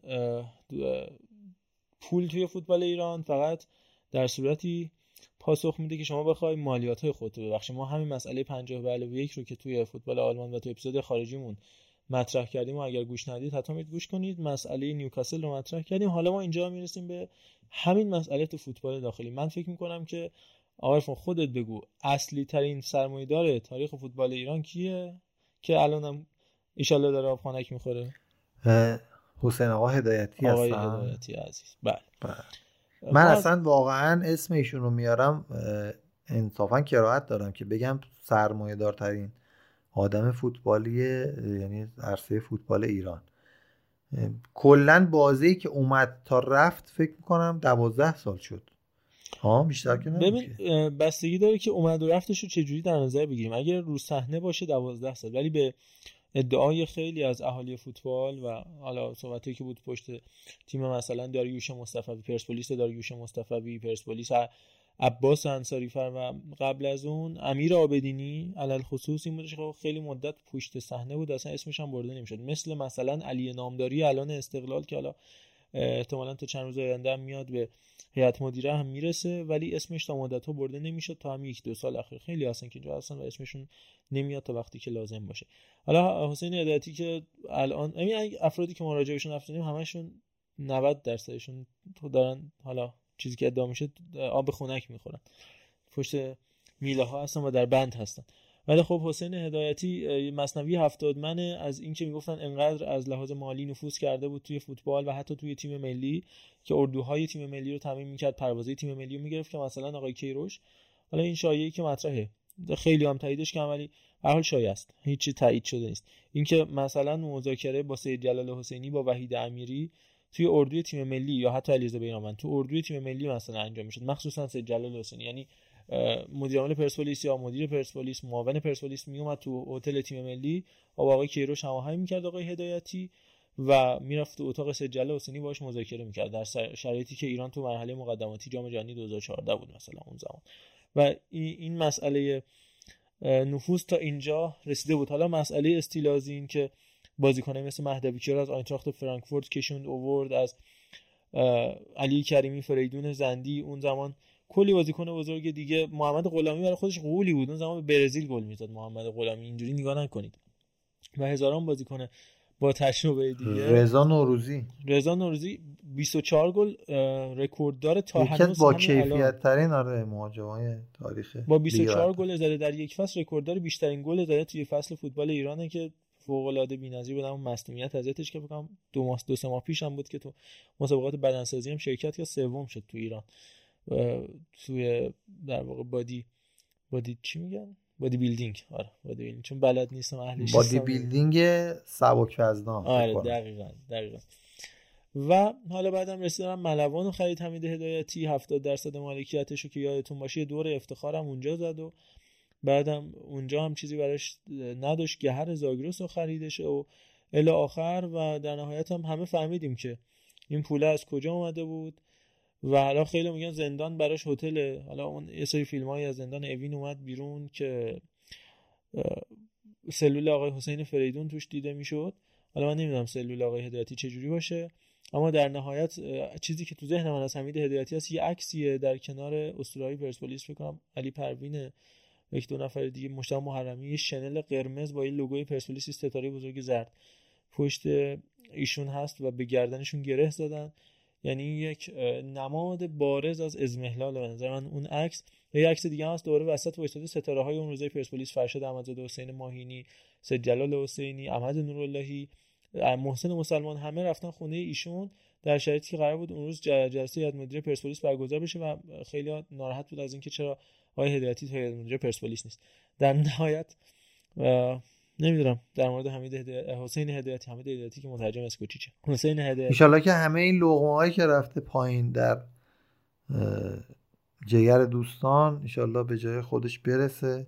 پول توی فوتبال ایران فقط در صورتی پاسخ میده که شما بخوای مالیات‌های خودت رو ببخشی. ما همین مسئله 50+1 رو که توی فوتبال آلمان و تو اپیزود خارجیمون مطرح کردیم و اگر گوش ندید حتما برید گوش کنید، مسئله نیوکاسل رو مطرح کردیم. حالا ما اینجا میرسیم به همین مسئله تو فوتبال داخلی. من فکر می‌کنم که آقای فون خودت بگو اصلی ترین سرمایه‌دار تاریخ فوتبال ایران کیه که الانم ان شاءالله داره آب خنک می‌خوره؟ حسین آقا هدایتی هستن. آقای هدایتی عزیز. بله. من اصلا واقعا اسم ایشون رو میارم انصافا کراهت دارم که بگم سرمایه‌دار ترین آدم فوتبالیه، یعنی عرصه فوتبال ایران. کلا بازی که اومد تا رفت فکر میکنم 12 سال شد، ها بیشتر که نمیشه. ببین بستگی داره که اومد و رفتش رو چجوری در نظر بگیریم. اگر رو صحنه باشه 12 سال، ولی به ادعای خیلی از اهالی فوتبال و حالا صحبتی که بود پشت تیم مثلا داریوش مصطفی پرسپولیس، عباس انصاری فر و قبل از اون امیر عابدینی علل خصوص، این بودش که خیلی مدت پشت صحنه بود، اصلا اسمش هم برده نمیشد. مثلا علی نامداری الان استقلال که حالا احتمالاً تا چند روز آینده میاد به هیئت مدیره هم میرسه ولی اسمش تا مدت‌ها برده نمیشه، تا هم یک دو سال اخیر خیلی هستن که اینجا هستن و اسمشون نمیاد تا وقتی که لازم باشه. حالا حسین هدایتی که الان افرادی که مراجعه بهشون رفتیم همشون 90% تو دارن حالا چیزی که ادعا میشه آب خنک میخورن، پشت میله ها هستن و در بند هستن. ولی خب حسین هدایتی مثنوی 70 از این که میگفتن انقدر از لحاظ مالی نفوذ کرده بود توی فوتبال و حتی توی تیم ملی که اردوهای تیم ملی رو تامین میکرد، پروازهای تیم ملی رو میگرفت، که مثلا آقای کیروش، حالا این شایعی که مطرحه خیلی هم تاییدش کردن ولی به حال شایعه است، هیچی تایید شده نیست، اینکه مثلا مذاکره با سید جلال حسینی با وحید امیری توی اردوی تیم ملی یا حتی علیرضا بیرانوند تو اردوی تیم ملی مثلا انجام میشد، مخصوصا سید جلال حسینی، یعنی مدیر عامل پرسپولیس یا مدیر پرسپولیس معاون پرسپولیس میومد تو هتل تیم ملی و با آقای کیروش هماهنگ میکرد آقای هدایتی و میرفت تو اتاق سید جلال حسینی باهاش مذاکره میکرد در شرایطی که ایران تو مرحله مقدماتی جام جهانی 2014 بود مثلا اون زمان، و این مسئله نفوذ تا اینجا رسیده بود. حالا مسئله استیلازی، این که بازیکن‌های مثل مهدی حجبری از آینتراخت فرانکفورت کشوند آورد، از علی کریمی، فریدون زندی، اون زمان کلی بازیکن بزرگ دیگه، محمد غلامی برای خودش قولی بود اون زمان، به برزیل گل میزد محمد غلامی، اینجوری نگاه نکنید، و هزاران بازیکن با تجربه دیگه. رضا نوروزی 24 گل رکورددار تا هنوز با کیفیت ترین مهاجمای تاریخ با 24 گل زده در یک فصل، رکورددار بیشترین گل زده توی فصل فوتبال ایرانه که فوق العاده بی‌نظیر بود. اما مصونیت ازش که بگم 2 ماه 3 ماه پیش هم بود که تو مسابقات بدنسازی هم شرکت کرد، سوم شد تو ایران توی در واقع بادی چی میگن؟ بادی بیلدینگ. آره بادی بیلدینگ، چون بلد نیستم اهلش. بادی بیلدینگ سبک وزنا. آره دقیقاً. و حالا بعدم رسیدم ملوانو خرید حمید هدایتی، 70% مالکیتشو که یادتون باشه دور افتخارم اونجا زد و بعدم اونجا هم چیزی براش نداشت، گهر زاگرس رو خریدش و الی آخر، و در نهایت هم همه فهمیدیم که این پوله از کجا اومده بود. و حالا خیلی میگن زندان براش هتله، حالا اون یه سری فیلمایی از زندان اوین اومد بیرون که سلول آقای حسین فریدون توش دیده میشد، حالا من نمیدونم سلول آقای هدایتی چجوری باشه، اما در نهایت چیزی که تو ذهن من از حمید هدایتی هست یه عکسیه در کنار اسطوره‌های پرسپولیس، فکر کنم علی پروینه، یک دو نفر دیگه، مشتاق محرمی، یه شنل قرمز با یه لوگوی پرسپولیس ستاره بزرگ زرد پشت ایشون هست و به گردنشون گره زدن، یعنی یک نماد بارز از اضمحلال به نظر من اون عکس. یه عکس دیگه هست دوره وسط وایساده، ستاره های اون روزای پرسپولیس، فرشاد احمدزاده، حسین ماهینی، سید جلال حسینی، احمد نوراللهی، محسن مسلمان، همه رفتن خونه ایشون در شرایطی که قرار بود اون روز جلسه هیئت مدیره پرسپولیس برگزار بشه و خیلی ناراحت بود از اینکه چرا آقای هدایتی تو هیئت مدیره پرسپولیس نیست. در نهایت نمیدونم در مورد حمید هدایتی که مترجم اسکوچیچ، حسین هدایتی ان شاءالله که همه این لقمه‌هایی که رفته پایین در جگر دوستان ان شاءالله به جای خودش برسه.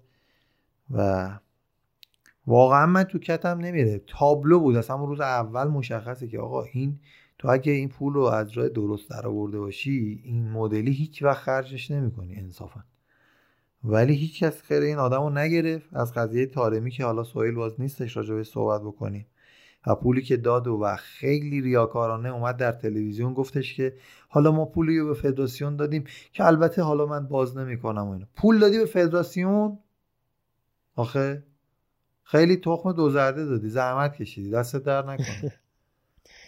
و واقعا من تو کتم نمیره، تابلو بود اصلا اون روز اول، مشخصه که آقا این تو اگه این پول رو از راه درست درآورده باشی این مدلی هیچ وقت خرجش نمی‌کنی انصافا، ولی هیچ کس خیر این آدمو نگرفت. از قضیه تارمی که حالا سهیل باز نیستش راجع بهش صحبت بکنیم، و پولی که داد و خیلی ریاکارانه اومد در تلویزیون گفتش که حالا ما پولی رو به فدراسیون دادیم، که البته حالا من باز نمی‌کنم اینو. پول دادی به فدراسیون؟ آخه خیلی تخم دو زرده دادی، زحمت کشیدی، دست در نکنه.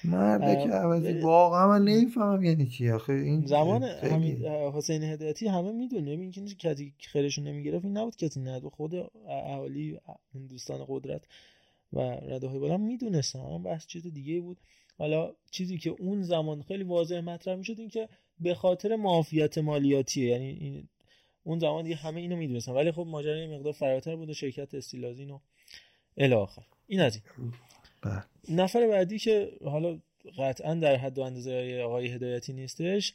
مرده که عوضی، واقعا من نمیفهمم یعنی چی آخه. این زمان حسین هدایتی همه میدونه میگن که خیرشون نمیگرفت، این نبود کسی ندو، خود اهالی دوستان قدرت و رده های بالا میدونستن، اما بحث چیز دیگه بود. حالا چیزی که اون زمان خیلی واضح مطرح میشد این که به خاطر معافیت مالیاتیه، یعنی این اون زمان دیگه همه اینو میدونستن، ولی خب ماجرا یه مقدار فراتر بود، شرکت استیلازی و الی آخر. این از این. نفر بعدی که حالا قطعا در حد و اندازه آقای هدایتی نیستش،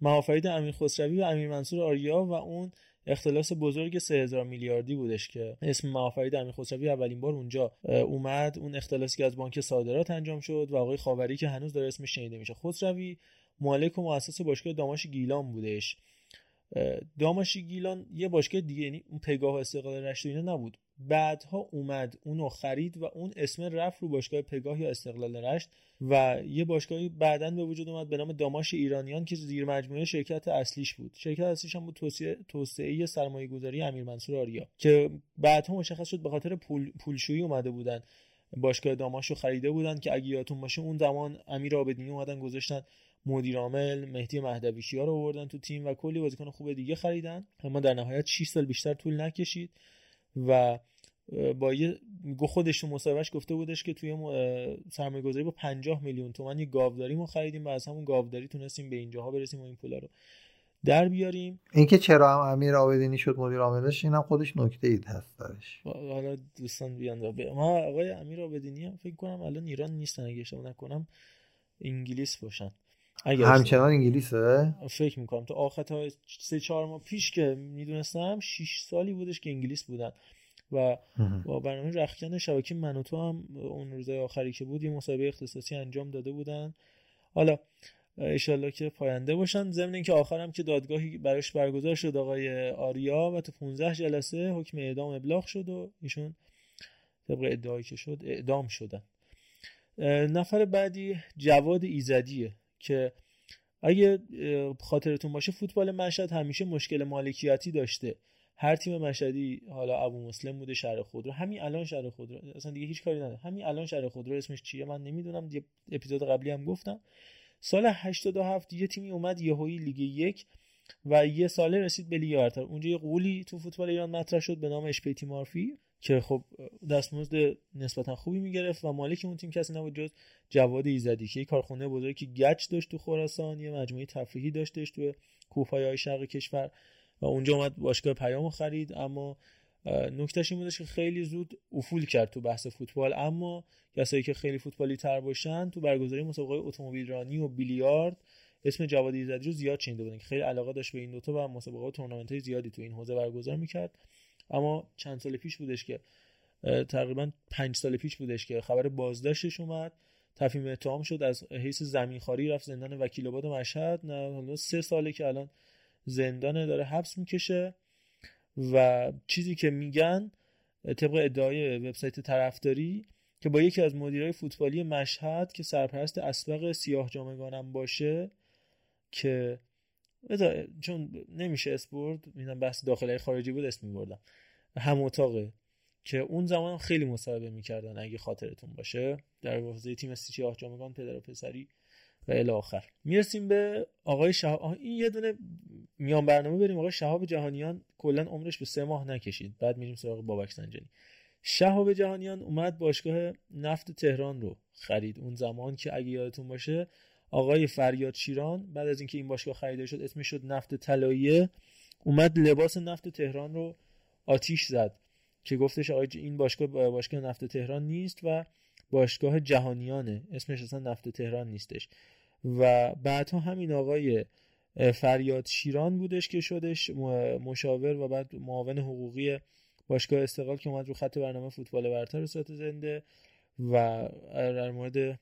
موافقت امیر خسروی و امیر منصور آریا و اون اختلاس بزرگ 3000 میلیاردی بودش که اسم موافقت امیر خسروی اولین بار اونجا اومد، اون اختلاسی که از بانک صادرات انجام شد و آقای خاوری که هنوز داره اسمش شنیده میشه. خسروی مالک و مؤسس باشگاه داماش گیلان بودش داماشی گیلان یه باشگاه دیگه، یعنی اون پگاه و استقلال رشت و اینا نبود، بعدها اومد اونو خرید و اون اسم رفت رو باشگاه پگاه یا استقلال رشت و یه باشگاهی بعداً به وجود اومد به نام داماش ایرانیان که زیر مجموعه شرکت اصلیش بود. شرکت اصلیش هم بود توسعه سرمایه‌گذاری امیرمنصور آریا که بعدها مشخص شد به خاطر پولشویی اومده بودن باشگاه داماشو خریده بودن که اگه یادتون باشه اون زمان امیر عابدینی اومدن گذاشتن مدیر عامل، مهدی مهدوی‌کیا رو آوردن تو تیم و کلی بازیکن خوب دیگه خریدن، اما در نهایت 6 سال بیشتر طول نکشید و با یه خودش تو مصاحبهش گفته بودش که توی سرمایه‌گذاری با 50 میلیون تومان یه گاوداری ما خریدیم و از همون گاوداری تونستیم به اینجاها برسیم و این پولا رو در بیاریم. اینکه چرا هم امیر عابدینی شد مدیر عاملش اینم خودش نکته‌ای هست درش. حالا دوستان بیان ما آقای امیر عابدینی هم فکر کنم الان ایران نیستن، اگه اشتباه نکنم انگلیس باشن. همچنان انگلیسه؟ فکر میکنم تا آخر تا 3-4 ماه پیش که میدونستم 6 سالی بودش که انگلیس بودن و با برنامه رختکن شبکه من و تو هم اون روزای آخری که بود یه مسابقه اختصاصی انجام داده بودن. حالا انشالله که پاینده باشن. ضمن اینکه آخرم که دادگاهی براش برگزار شد آقای آریا و تو 15 جلسه حکم اعدام ابلاغ شد و ایشون طبق ادعایی که شد اعدام شدن. نفر بعدی جواد ایزدیه که اگه خاطرتون باشه فوتبال مشهد همیشه مشکل مالکیتی داشته. هر تیم مشهدی، حالا ابو مسلم بوده، شهر خودرو، همین الان شهر خودرو اصلا دیگه هیچ کاری نداره، همین الان شهر خودرو اسمش چیه من نمیدونم، یه اپیزود قبلی هم گفتم. سال 87 یه تیمی اومد یهویی لیگ 1 و یه ساله رسید به لیگ برتر. اونجا یه قولی تو فوتبال ایران مطرح شد به نام اشپیتی مارفی که خب دستمزد نسبتا خوبی میگرفت و مالک اون تیم کسی نبود جز جواد ایزدی که یه کارخونه بزرگی که گچ داشت تو خراسان، یه مجموعه تفریحی داشتش تو کوهپایه‌های شرق کشور و اونجا اومد باشگاه پیامو خرید. اما نکتهش این بودش که خیلی زود افول کرد تو بحث فوتبال، اما کسایی که خیلی فوتبالی تر باشن تو برگزاری مسابقه اتومبیل رانی و بیلیارد اسم جواد ایزدی رو زیاد شنیده بودن که خیلی علاقه داشت به این دو تا و مسابقات تورنمنت‌های زیادی تو این حوزه برگزار می‌کرد. اما چند سال پیش بودش که تقریبا 5 سال پیش بودش که خبر بازداشتش اومد، تفهیم اتهام شد، از حیث زمینخواری رفت زندان وکیل آباد مشهد. نه 3 ساله که الان زندانه، داره حبس میکشه و چیزی که میگن طبق ادعای وبسایت طرفداری که با یکی از مدیرای فوتبالی مشهد که سرپرست اسبق سیاه جامگانم باشه که چون نمیشه اسپورت میدونم بحث داخلی خارجی بود اسم میبردم، هم اتاقه که اون زمان خیلی مصاحبه میکردن اگه خاطرتون باشه در حوزه تیم سیاه جامگان پدر و پسری و الی آخر. میرسیم به آقای شهاب، این یه دونه میان برنامه بریم. آقای شهاب جهانیان کلا عمرش به 3 ماه نکشید، بعد میریم سراغ بابک زنجانی. شهاب جهانیان اومد باشگاه نفت تهران رو خرید اون زمان که اگه یادتون باشه آقای فریاد شیران بعد از اینکه این باشگاه خریده شد اسمش شد نفت طلاییه، اومد لباس نفت تهران رو آتیش زد که گفتش آقای این باشگاه باشگاه نفت تهران نیست و باشگاه جهانیانه، اسمش اصلا نفت تهران نیستش. و بعدها همین آقای فریاد شیران بودش که شدش مشاور و بعد معاون حقوقی باشگاه استقلال که اومد رو خط برنامه فوتبال برتر وسط زنده و در مورد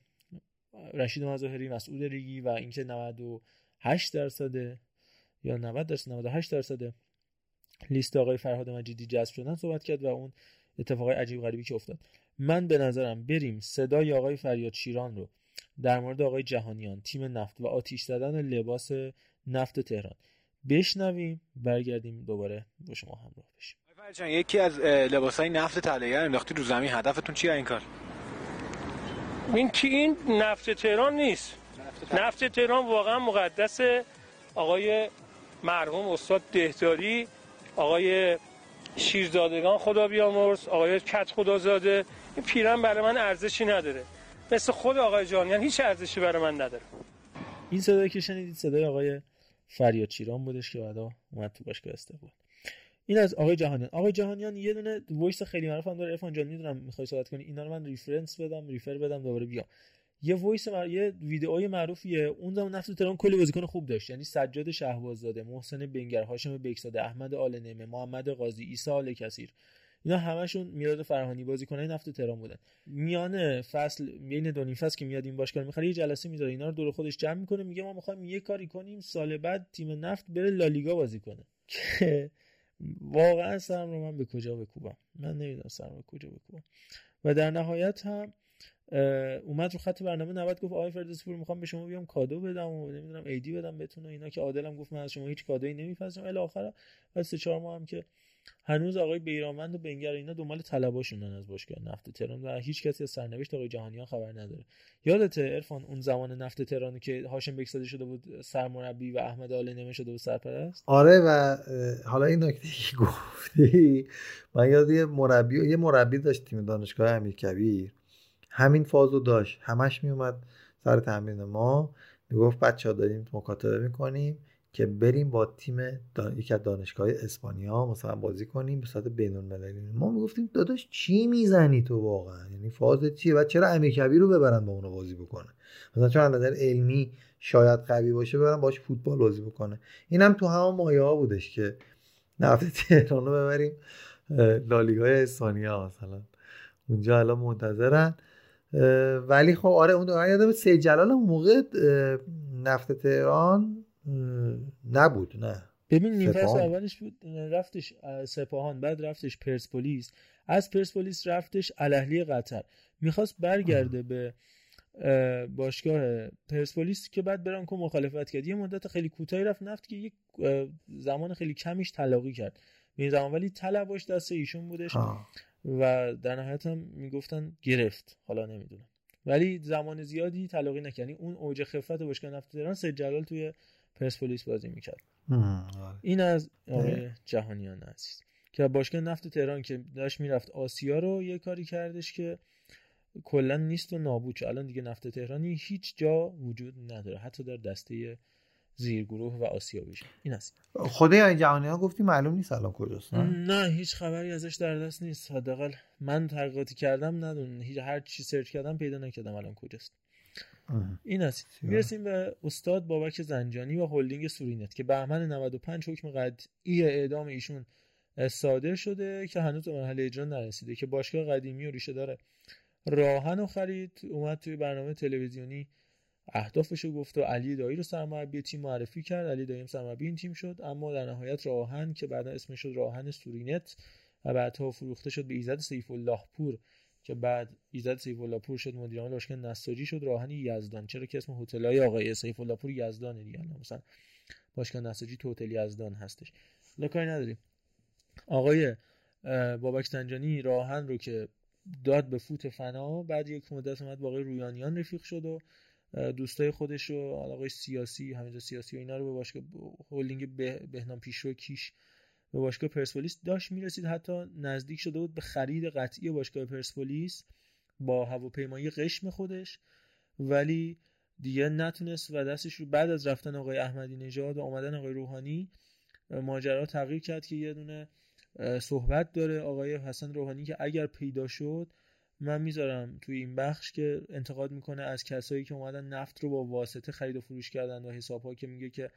رشید مظاهری مسعود ریگی و اینکه 98% یا 90% 98% لیست آقای فرهاد مجیدی جذب شدن صحبت کرد و اون اتفاقای عجیب غریبی که افتاد. من به نظرم بریم صدای آقای فریاد شیران رو در مورد آقای جهانیان، تیم نفت و آتیش زدن لباس نفت تهران بشنویم، برگردیم دوباره با شما همراه بشیم. فرجان یکی از لباسای نفت طلاییه انداختی رو زمین، هدفتون چیه این کار؟ این نفت تهران نیست. نفت تهران واقعا مقدس آقای مرحوم استاد دهداری، آقای شیرزادگان خدا بیامرز، آقای کت خدا زاده. این پیرن برای من ارزشی نداره، مثل خود آقای جهانیان هیچ ارزشی برای من نداره. این صدایی که شنیدید صدای آقای فریاد شیران بودش که بعدا اومد تو باشگاه استقلال. این از آقای جهانیان. آقای جهانیان یه دونه وایس خیلی معروف هم داره. عرفان جان میدونم میخوای صحبت کنی، اینا رو من ریفر بدم دوباره بیام. یه وایس یه ویدئوی معروفیه. اون زمان نفت تهران کلی بازیکن خوب داشت، یعنی سجاد شهباززاده، محسن بنگر، هاشم بکزاده، احمد آل‌نعمه، محمد قاضی، عیسی آل کثیر. اینا همشون میراد فرهانی بازیکنای نفت تهران بودن. میانه فصل بین دو نیم فصل که میاد این باشگاه میخره یه جلسه میذاره اینا رو دور خودش جمع میکنه، میگه ما میخوایم یه کاری کنیم سال بعد تیم نفت بره لالیگا بازی کنه. واقعا سرم رو من به کجا بکوبم، من نمیدونم سرم رو کجا بکوبم. و در نهایت هم اومد رو خط برنامه 90 گفت آقای فردوسی‌پور میخوام به شما بیام کادو بدم و نمیدونم ایدی بدم بتونه اینا، که عادلم گفت من از شما هیچ کادویی نمیپذیرم الی آخر. و 3-4 ماه هم که هنوز آقای بیرانوند و بنگر اینا دنبال طلباشونن از باشگاه نفت تهران و هیچ کسی از سرنوشت آقای جهانیان خبر نداره. یادت عرفان اون زمان نفت تهران که هاشم بکساده شده بود سرمربی و احمد آله نمی شده بود سرپرست؟ آره. و حالا این نکته که گفتی من یاد یه مربی داشت تیم دانشگاه امیرکبیر، همین فازو داشت، همش می اومد سر تمرین ما میگفت بچه‌ها داریم مکاتبه می‌کنیم که بریم با تیم یک از دانشگاه‌های اسپانیا مثلا بازی کنیم به صورت بین‌المللی. ما میگفتیم داداش چی میزنی تو واقعا، یعنی فاز چیه و چرا امیرکبیر رو ببرن با اون بازی بکنه، مثلا چون از نظر علمی شاید قوی باشه ببرن باش فوتبال بازی بکنه. اینم تو همون مایه‌ها بودش که نفت تهران رو ببریم لالیگای اسپانیا مثلا، اونجا الان منتظرن. ولی خب آره اون دوران یادم سید جلال اون موقع نفت تهران نبود. نه ببین نیم فصل اولش بود رفتش سپاهان، بعد رفتش پرسپولیس، از پرسپولیس رفتش الاهلی قطر، میخواست برگرده به باشگاه پرسپولیس که بعد برانکو مخالفت کرد، یه مدت خیلی کوتاهی رفت نفت که یک زمان خیلی کمیش تلاقی کرد به این زمان، ولی طلبش دست ایشون بودش و در نهایت هم میگفتن گرفت، حالا نمیدونم، ولی زمان زیادی تلاقی نکردن. اون اوج خفت باشگاه نفت تهران سید جلال توی پرسپولیس بازی میکرد. این از آقای جهانیان عزیز که باشگاه نفت تهران که داشت میرفت آسیا رو یه کاری کردش که کلا نیست و نابود شد. الان دیگه نفت تهرانی هیچ جا وجود نداره، حتی در دسته زیرگروه و آسیابیش. این است. خدای جهانیان گفتی معلوم نیست الان کجاست؟ نه هیچ خبری ازش در دست نیست، حداقل من تحقیقاتی کردم ندونم، هر چی سرچ کردم پیدا نکردم الان کجاست. این است. میرسیم به استاد بابک زنجانی و هلدینگ سورینت که بهمن 95 حکم قطعی اعدام ایشون صادر شده که هنوز به مرحله اجرا نرسیده، که باشگاه قدیمی و ریشه داره راهن رو خرید، اومد توی برنامه تلویزیونی اهدافش رو گفت و علی دایی رو سرمربی تیم معرفی کرد، علی دایی هم سرمربی این تیم شد. اما در نهایت راهن که بعدا اسمش شد راهن سورینت و بعدها فروخته شد به ایزد سیف الله پور، که بعد ایزد سیف الله پور شد مدیر عامل باشگاه نساجی، شد راهن یزدان، چرا که اسم هتلای آقای سیف الله پور یزدانه دیگه، مثلا باشگاه نساجی تو هتل یزدان هستش. لکای نداریم. آقای بابک زنجانی راهن رو که داد به فوت فنا، بعد یک مدت اومد با آقای رویانیان رفیق شد و دوستای خودش رو آقای سیاسی حمید سیاسی و اینا رو به باشگاه هلدینگ بهنام پیشرو کیش به باشگاه پرسپولیس داشت میرسید، حتی نزدیک شده بود به خرید قطعی باشگاه پرسپولیس با هواپیمایی قشم خودش، ولی دیگه نتونست و دستش رو بعد از رفتن آقای احمدی نژاد و آمدن آقای روحانی ماجرا تغییر کرد که یه دونه صحبت داره آقای حسن روحانی که اگر پیدا شد من میذارم توی این بخش، که انتقاد میکنه از کسایی که اومدن نفت رو با واسطه خرید و فروش کردن و حساب‌ها که میگه که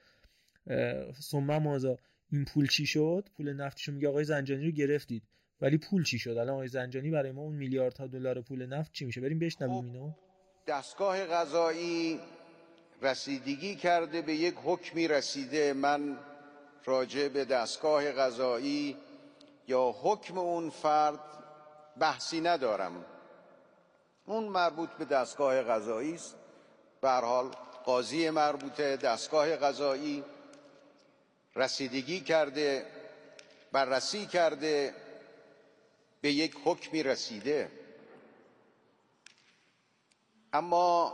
ثم ماذا این پول چی شد، پول نفتشو میگه آقای زنجانی رو گرفتید ولی پول چی شد، الان آقای زنجانی برای ما اون میلیاردها دلار پول نفت چی میشه؟ بریم بشنویم اینو. دستگاه قضایی رسیدگی کرده به یک حکمی رسیده، من راجع به دستگاه قضایی یا حکم اون فرد بحثی ندارم، اون مربوط به دستگاه قضایی است، به هر حال قاضی مربوطه دستگاه قضایی رسیدگی کرده بررسی کرده به یک حکمی رسیده. اما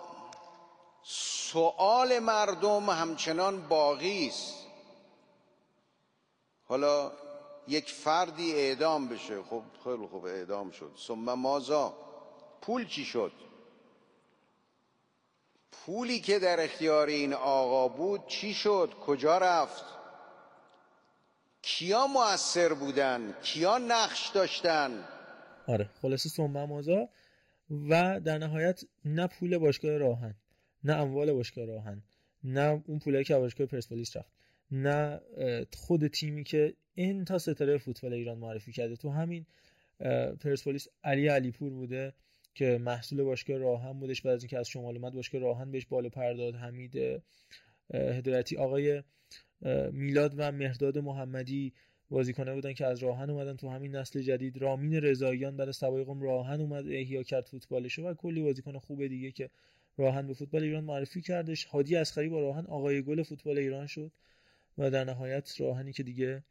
سؤال مردم همچنان باقی است. حالا یک فردی اعدام بشه، خب خیلی خوب اعدام شد، ثم ماذا، پول چی شد؟ پولی که در اختیار این آقا بود چی شد؟ کجا رفت؟ کیا مؤثر بودن؟ کیا نقش داشتن؟ آره خلاصه ثم ماذا. و در نهایت نه پول باشگاه راهن، نه اموال باشگاه راهن، نه اون پولی که باشگاه پرسپولیس رفت، نه خود تیمی که این تا ستاره فوتبال ایران معرفی کرده تو همین پرسپولیس علیپور بوده که محصول باشگاه راهن بودش، بعد از اینکه از شمال اومد باشگاه راهن بهش بالا پر داد. حمید هدایتی، آقای میلاد و مهرداد محمدی بازیکن‌ها بودن که از راهن اومدن تو همین نسل جدید. رامین رضاییان برای سوای قم راهن اومد، احیا کرد فوتبالش و کلی بازیکن خوب دیگه که راهن به فوتبال ایران معرفی کردش. هادی اصغری با راهن آقای گل فوتبال ایران شد و در نهایت راهنی که دیگه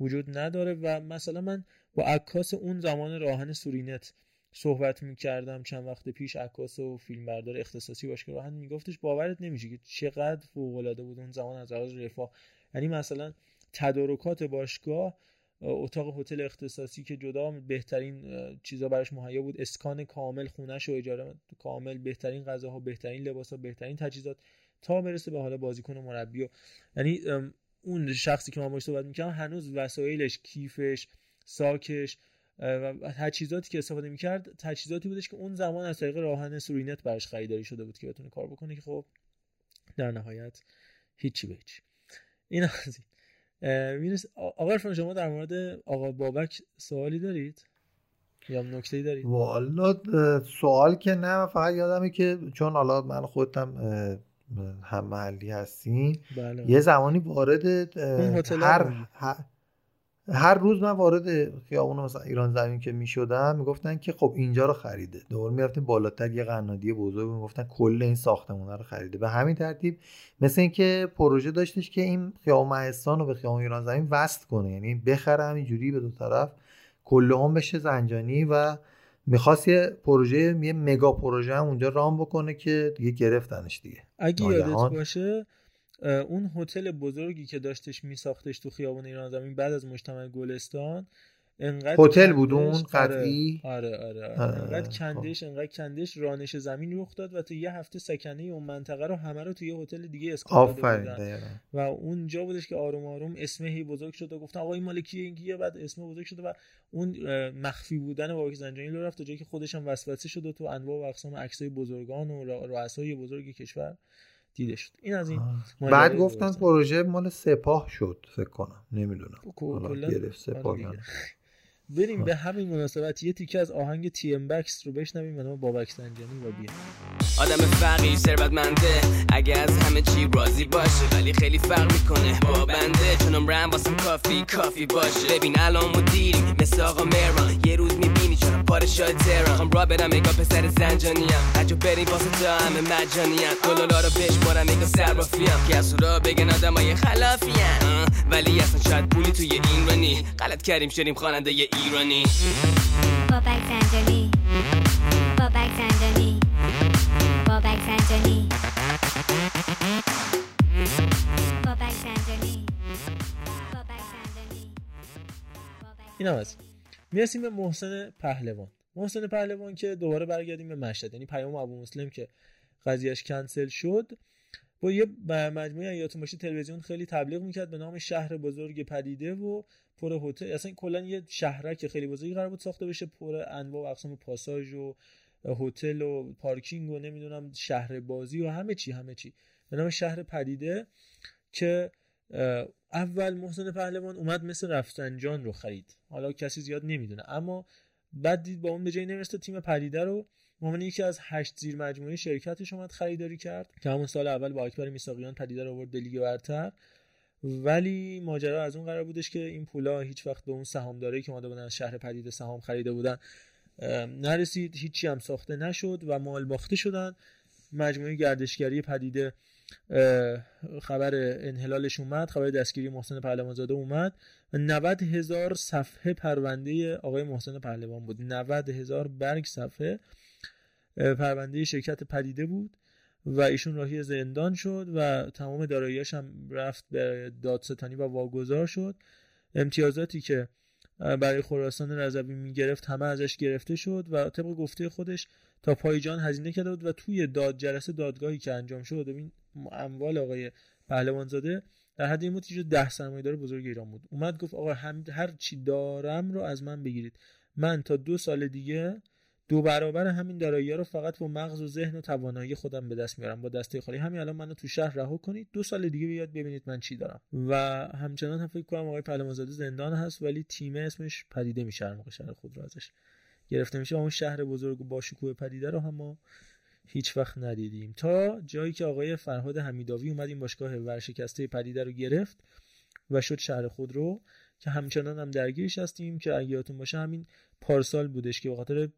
وجود نداره. و مثلا من با عکاس اون زمان راهن سورینت صحبت می‌کردم چند وقت پیش، عکاس و فیلمبردار اختصاصی باشه، راهن میگفتش باورت نمیشه که چقدر فوق‌العاده بود اون زمان از لحاظ رفاه. یعنی مثلا تدارکات باشگاه، اتاق هتل اختصاصی که جدا بهترین چیزا براش مهیا بود، اسکان کامل، خونه‌شو اجاره کامل، بهترین غذاها، بهترین لباسا، بهترین تجهیزات، تا برسه به حالا بازیکن و مربی و یعنی اون شخصی که من باهاش صحبت می‌کردم هنوز وسایلش، کیفش، ساکش و تجهیزاتی که استفاده می‌کرد تجهیزاتی بودش که اون زمان از طریق راهن سورینت براش خریداری شده بود که بتونه کار بکنه. که خب در نهایت هیچی به هیچ. این از آقا عرفان، شما در مورد آقا بابک سوالی دارید یا نکته‌ای دارید؟ والله سوال که نه، فقط یادمه که چون حالا من خودم هم محلی هستیم، بله. یه زمانی وارد هر روز من وارد خیابون مثلا ایران زمین که میشدم میگفتن که خب اینجا رو خریده، دوباره میرفتیم بالاتر یه قنادی بزرگ میگفتن کل این ساختمونه رو خریده. به همین ترتیب مثل اینکه پروژه داشتش که این خیابون مهستان رو به خیابون ایران زمین وصل کنه، یعنی بخره همینجوری به دو طرف کله هم بشه زنجانی، و میخواست یه پروژه، یه مگا پروژه هم اونجا رام بکنه که دیگه گرفتنش دیگه. اگه یادت باشه اون هتل بزرگی که داشتش میساختش تو خیابون ایران زمین بعد از مجتمع گلستان، انقدر هتل بود اون قطعی، آره. انقدر کندش رانش زمین رخ داد و تو یه هفته سکنه اون منطقه رو همه رو تو یه هتل دیگه اسکان دادن و اونجا بودش که آروم آروم اسمه بزرگ شد و گفتن آقا این مال کیه، این کیه، بعد اسمه بزرگ شد و اون مخفی بودن بابک زنجانی لو رفت تا جایی که خودش هم وسوسه شد و تو انواع و اقسام عکسای بزرگان و رؤسای بزرگ کشور دیده شد. این از این بعد گفتن پروژه مال سپاه شد فکر کنم، نمیدونم حالا گرفت سپاه. بریم به همین مناسبت یه تیکه از آهنگ تی ام بکس رو بشنویم، منو بابک زنجانی و بیان. آدم فقیر ثروتمنده اگه از همه چی راضی باشه، ولی خیلی فرق میکنه با بنده، چون عمرم واسم کافی باشه. ببین الان مدیری مثل آقا مهران، یه روز میبینی چرا پاره شاتران، هم را برم نگاه پسر زنجانیم، عجب بریم واسه تا همه مجانیم، دلالا رو بشمارم نگاه صرافیم، که اصورا بگن آدمای خلافیم، ولی اصلا شاید پولی توی ایرانی، غلط کردیم شدیم خواننده ایرانی. بابک زنجانی این هم هست. میرسیم به محسن پهلوان که دوباره برگردیم به مشهد. یعنی پیام ابو مسلم که قضیهش کنسل شد، با یه مجموعه یادتون باشه تلویزیون خیلی تبلیغ میکرد به نام شهر بزرگ پدیده و پر هتل، اصلا کلا یه شهرک خیلی بزرگی قرار بود ساخته بشه، پر انواع و اقسام پاساژ و هتل و پارکینگ و نمیدونم شهر بازی و همه چی به نام شهر پدیده. که اول محسن پهلوان اومد مثل رفسنجان رو خرید، حالا کسی زیاد نمیدونه، اما بعد دید با اون به جایی نرسه، تیم پدیده رو مهمانی یکی از 8 زیر مجموعه شرکتش اومد خریداری کرد که همون سال اول با اکبر میساقیان پدیده رو آورد به لیگ برتر. ولی ماجرا از اون قرار بودش که این پولا هیچ وقت به اون سهامداری که اومده بودن از شهر پدیده سهام خریده بودن نرسید، هیچی هم ساخته نشد و مال باخته شدن. مجموعه گردشگری پدیده خبر انحلالش اومد، خبر دستگیری محسن پهلوانزاده اومد و 90,000 صفحه پرونده آقای محسن پهلوان بود، 90,000 برگ صفحه پرونده شرکت پدیده بود و ایشون راهی زندان شد و تمام دارایی‌هاش هم رفت به دادستانی و واگذار شد. امتیازاتی که برای خراسان رضوی میگرفت همه ازش گرفته شد و طبق گفته خودش تا پایجان هزینه کرده بود. و توی جلسه دادگاهی که انجام شد، این اموال آقای پهلوانزاده در حد این بود که 10 سرمایه‌دار بزرگ ایران بود، اومد گفت آقا هر چی دارم رو از من بگیرید، من تا 2 سال دیگه دو برابر همین دارایی‌ها رو فقط با مغز و ذهن و توانایی خودم به دست میارم. با دسته خالی همین الان منو تو شهر رها کنید، 2 سال دیگه بیاد ببینید من چی دارم. و همچنان هم فکر کنم آقای پهلوانزاده زندان هست، ولی تیم اسمش پدیده میشه، هر موقع شهر خود رو ازش گرفته میشه. اون شهر بزرگ و باشکوه پدیده رو هم ما هیچ وقت ندیدیم تا جایی که آقای فرهاد حمیداوی اومد این باشگاه ورشکسته پدیده رو گرفت و شد شهر خود رو، که همچنان هم درگیرش هستیم. که اگه یادتون باشه همین پارسال بودش که به خاطر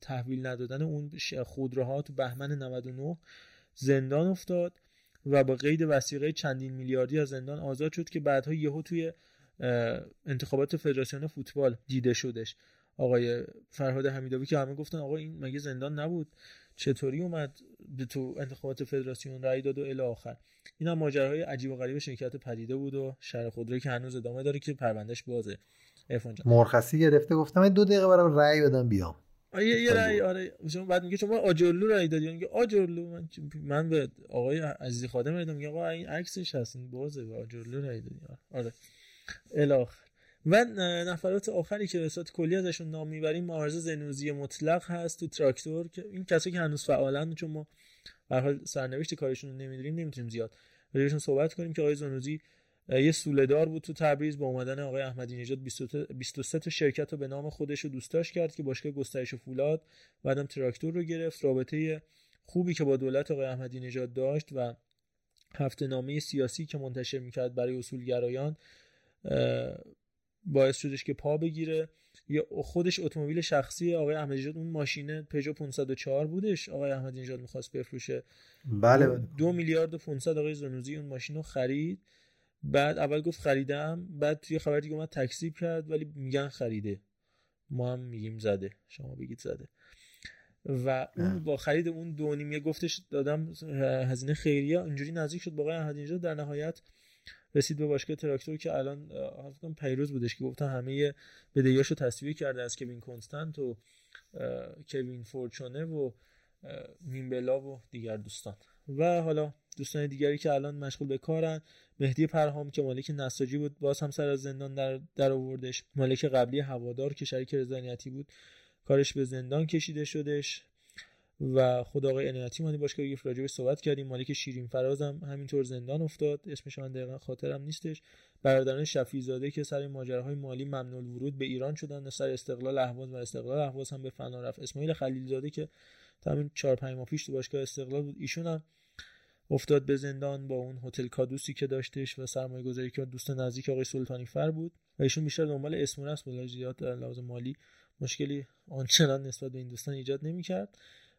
تحویل ندادن اون خودروها تو بهمن 99 زندان افتاد و با قید وثیقه چندین میلیاردی از زندان آزاد شد، که بعدها یهو توی انتخابات فدراسیون فوتبال دیده شدش آقای فرهاد حمیداوی، که همه گفتن آقا این مگه زندان نبود، چطوری اومد تو انتخابات فدراسیون رأی داد و الی آخر. اینا ماجراهای عجیب و غریب شرکت پدیده بود و شهر خودرویی که هنوز ادامه داره که پروندهش بازه. عرفان جان مرخصی گرفته، گفتم 2 دقیقه برام رأی بدم بیام. یه رأی آره. شما بعد میگه شما آجرلو رأی دادی، میگه آجرلو من به آقای عزیزی خادم رأی دادم، میگه آقا این عکسش هست این بازه و آجرلو رأی دادی. آره الی آخر. و نفرات آخری که به صورت کلی ازشون نام میبریم، معارضه زنوزی مطلق هست تو تراکتور، که این کسایی که هنوز فعالن، چون ما به هر حال سرنوشت کارشون رو نمیدونیم نمیتونیم زیاد راجعشون صحبت کنیم. که آقای زنوزی یه سوله‌دار بود تو تبریز، با اومدن آقای احمدی نژاد 23 تا شرکت رو به نام خودش و دوستاش کرد که باشگاه گسترش فولاد، بعدم تراکتور رو گرفت. رابطه خوبی که با دولت آقای احمدی نژاد داشت و هفته‌نامه سیاسی که منتشر می‌کرد برای اصولگرایان باعث شدش که پا بگیره. یا خودش اتومبیل شخصی آقای احمدی نژاد، اون ماشین پژو 504 بودش، آقای احمدی نژاد می‌خواست بفروشه. بله 2,500,000,000 آقای زنوزی اون ماشین رو خرید. بعد اول گفت خریدم، بعد توی خبر دیگه اومد تکذیب کرد، ولی میگن خریده، ما هم میگیم زده، شما بگید زده. و اون با خرید اون 2.5 گفتش دادم هزینه خیریه، اینجوری نزدیک شد با آقای احمدی نژاد. در نهایت رسید به باشگاه تراکتور که الان حتما پیروز بودش، که گفتن همه بدهیاشو تسویه کرده از کوین کنستانت و کوین فورچونه و میمبلا و دیگر دوستان. و حالا دوستان دیگری که الان مشغول به کارن، مهدی پرهام که مالک نساجی بود باز هم سر از زندان در آوردش، مالک قبلی هوادار که شریک رضایتی بود کارش به زندان کشیده شدش. و خود آقای عنایتی مانی باشگاه یه راجع به صحبت کردیم. مالک شیرین فراز هم همینطور زندان افتاد، اسمش من دقیقاً خاطرم نیستش. برادران شفیع زاده که سر ماجراهای مالی ممنوع الورود به ایران شدن، سر استقلال اهواز و استقلال اهواز هم به فنا رفت. اسماعیل خلیل زاده که تقریباً 4-5 ماه پیش تو باشگاه استقلال بود، ایشون هم افتاد به زندان با اون هتل کادوسی که داشتش و سرمایه‌گذاری که دوست نزدیک آقای سلطانی فر بود و ایشون بیشتر دنبال اسمونس بود، اجازهات لازم مالی مشکلی آنچنان نسبت به این دوستان ایجاد نمی‌کرد.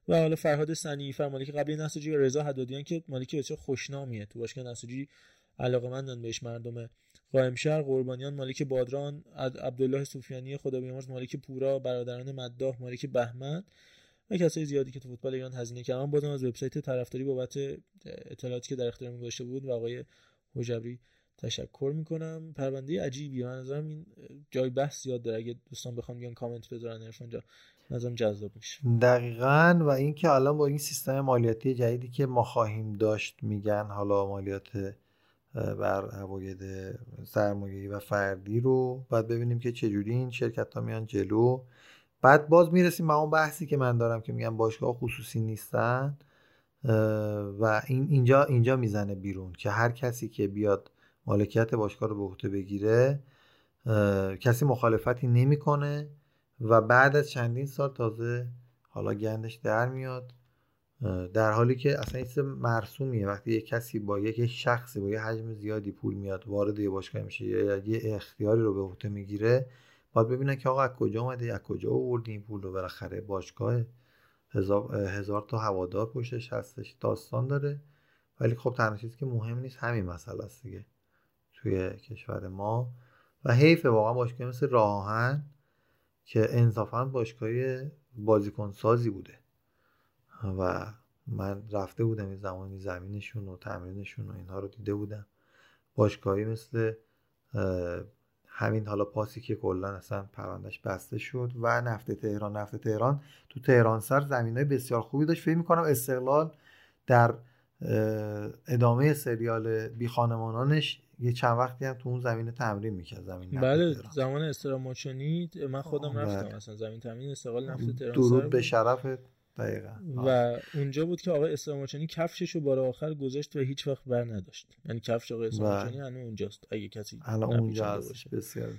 و حالا فرهاد سنیفر مالک قبلی نساجی و رضا حدادیان که مالکی بسیار خوشنامیه، تو باشگاه نساجی علاقه‌مندن بهش مردم قائمشهر. قربانیان مالک بادران، عبدالله سفیانی خدا بیامرز مالک پورا، برادران مداح مالک بهمن و کسای زیادی که تو فوتبال ایران هزینه کردن. بازم از وبسایت طرفداری بابت اطلاعاتی که در اختیار من گذاشته بود و آقای حجبری تشکر می‌کنم. پرونده عجیبیه، به نظرم این جای بحث زیاد داره، اگه دوستان بخوام بیان کامنت بذارن عرفان جا نظرم جذاب میشه. دقیقاً. و اینکه الان با این سیستم مالیاتی جدیدی که ما خواهیم داشت، میگن حالا مالیات بر عواید سرمایه‌ای و فردی رو بعد ببینیم که چجوری این شرکت‌ها میان جلو. بعد باز میرسیم به اون بحثی که من دارم که میگم باشگاه خصوصی نیستن و این اینجا میزنه بیرون که هر کسی که بیاد مالکیت باشگاه رو به عهده بگیره کسی مخالفتی نمیکنه و بعد از چندین سال تازه حالا گندش در میاد، در حالی که اصلا این مرسومیه. وقتی یک کسی با یک شخصی با یه حجم زیادی پول میاد وارد یه باشگاه میشه یا یه اختیاری رو به عهده میگیره، باید ببینن که آقا از کجا اومده، از کجا آوردی این پول رو. بالاخره باشگاه 1000 تا هوادار پشتش هستش، داستان داره، ولی خب تنها چیزی که مهم نیست همین مسئله است دیگه توی کشور ما. و حیفه واقعا باشگاه مثل راه آهن که انصافا باشگاه بازیکن سازی بوده و من رفته بودم این زمانی زمینشون و تمرینشون و اینها رو دیده بودم، باشگاهی مثل همین حالا پاسی که کلا اصلا پروندهش بسته شد و نفت تهران تو تهران سر زمینای بسیار خوبی داشت. فکر می‌کنم استقلال در ادامه سریال بی خانمانانش یه چند وقتی هم تو اون زمین تمرین می‌کرد، زمین بله تهران. زمان استراماچونی من خودم رفتم اصلا زمین تمرین استقلال نفت تهران. درود به شرفت. دقیقاً. و اونجا بود که آقای استراماچونی کفششو بار آخر گذاشت و هیچ وقت بر نداشت. یعنی کفش آقای استراماچونی هنوز اونجاست. اگه کسی الان اونجا هست بسیار.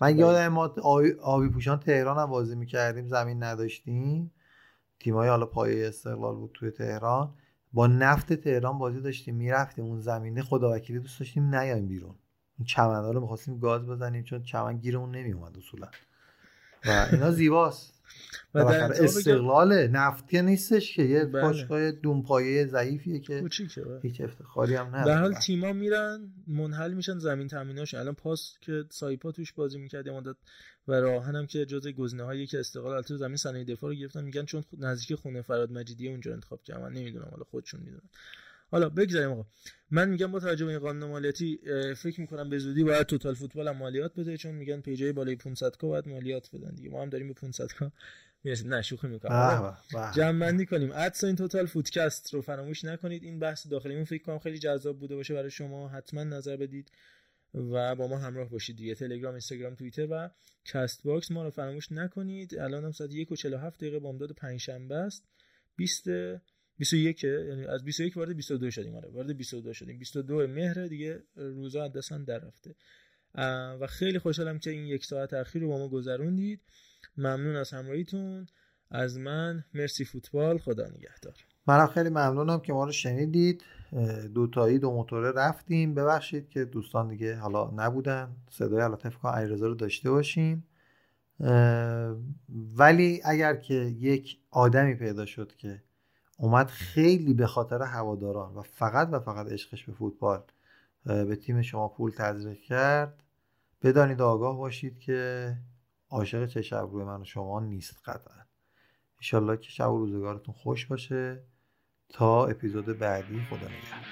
من یادم ما آبی پوشان تهران هم بازی می‌کردیم، زمین نداشتیم. تیمای حالا پایه استقلال بود توی تهران. با نفت تهران بازی داشتیم، میرفتیم اون زمینه، خداوکیلی دوست داشتیم نیایم بیرون. اون چمن‌ها رو می‌خواستیم گاز بزنیم چون چمن گیرمون نمی‌اومد اصولا. و اینا زیباست. و در استقلال نفتی نیستش که یه باشگاه دونپایه ضعیفیه که هیچ افتخاری هم نداره. به حال تیم‌ها میرن منحل میشن زمین تامیناش. الان پاس که سایپا توش بازی می‌کرد مدت و راهن هم که جزء گزینه‌هایی که استقلال تو زمین صنایع دفاع رو گرفتن، میگن چون نزدیک خونه فرهاد مجیدی اونجا انتخاب کردن. من نمیدونم، حالا خودشون میدونن. حالا بگذاریم آقا. من میگم با توجه به این قانون مالیاتی فکر می‌کنم به زودی باید توتال فوتبال هم مالیات بده، چون میگن پیجای بالای 500 کا باید مالیات بدن دیگه. ما هم داریم به 500 کا میرسیم. نه شوخی می‌کنم. جمع‌بندی کنیم. ادس این توتال فودکست رو فراموش نکنید. این بحث داخلیمون فکر کنم خیلی جذاب بوده باشه برای شما. حتما نظر بدید و با ما همراه باشید دیگه. تلگرام، اینستاگرام، توییتر و کست باکس ما رو فراموش نکنید. الان هم ساعت 1:47 دقیقه بامداد پنجشنبه است. 21 یعنی از 21 وارد 22 شدیم. آره وارد 22 شدیم. 22 مهر دیگه روزا حدسن در رفته و خیلی خوشحالم که این یک ساعت اخیر رو با ما گذروندید. ممنون از همراهیتون. از من مرسی فوتبال. خدا نگهدار. منم خیلی ممنونم که ما رو شنیدید. دو موتوره رفتیم. ببخشید که دوستان دیگه حالا نبودن. صدای لطف کن علیرضا رو داشته باشیم. ولی اگر که یک آدمی پیدا شد که اومد خیلی به خاطر هواداران و فقط عشقش به فوتبال به تیم شما پول تزریق کرد، بدانید آگاه باشید که عاشق چه شب روی من و شما نیست قطعا. انشالله که شب و روزگارتون خوش باشه. تا اپیزود بعدی، خدا نگهدار.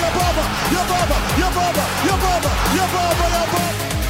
Your baba, your baba, your baba, your baba, your baba, your baba.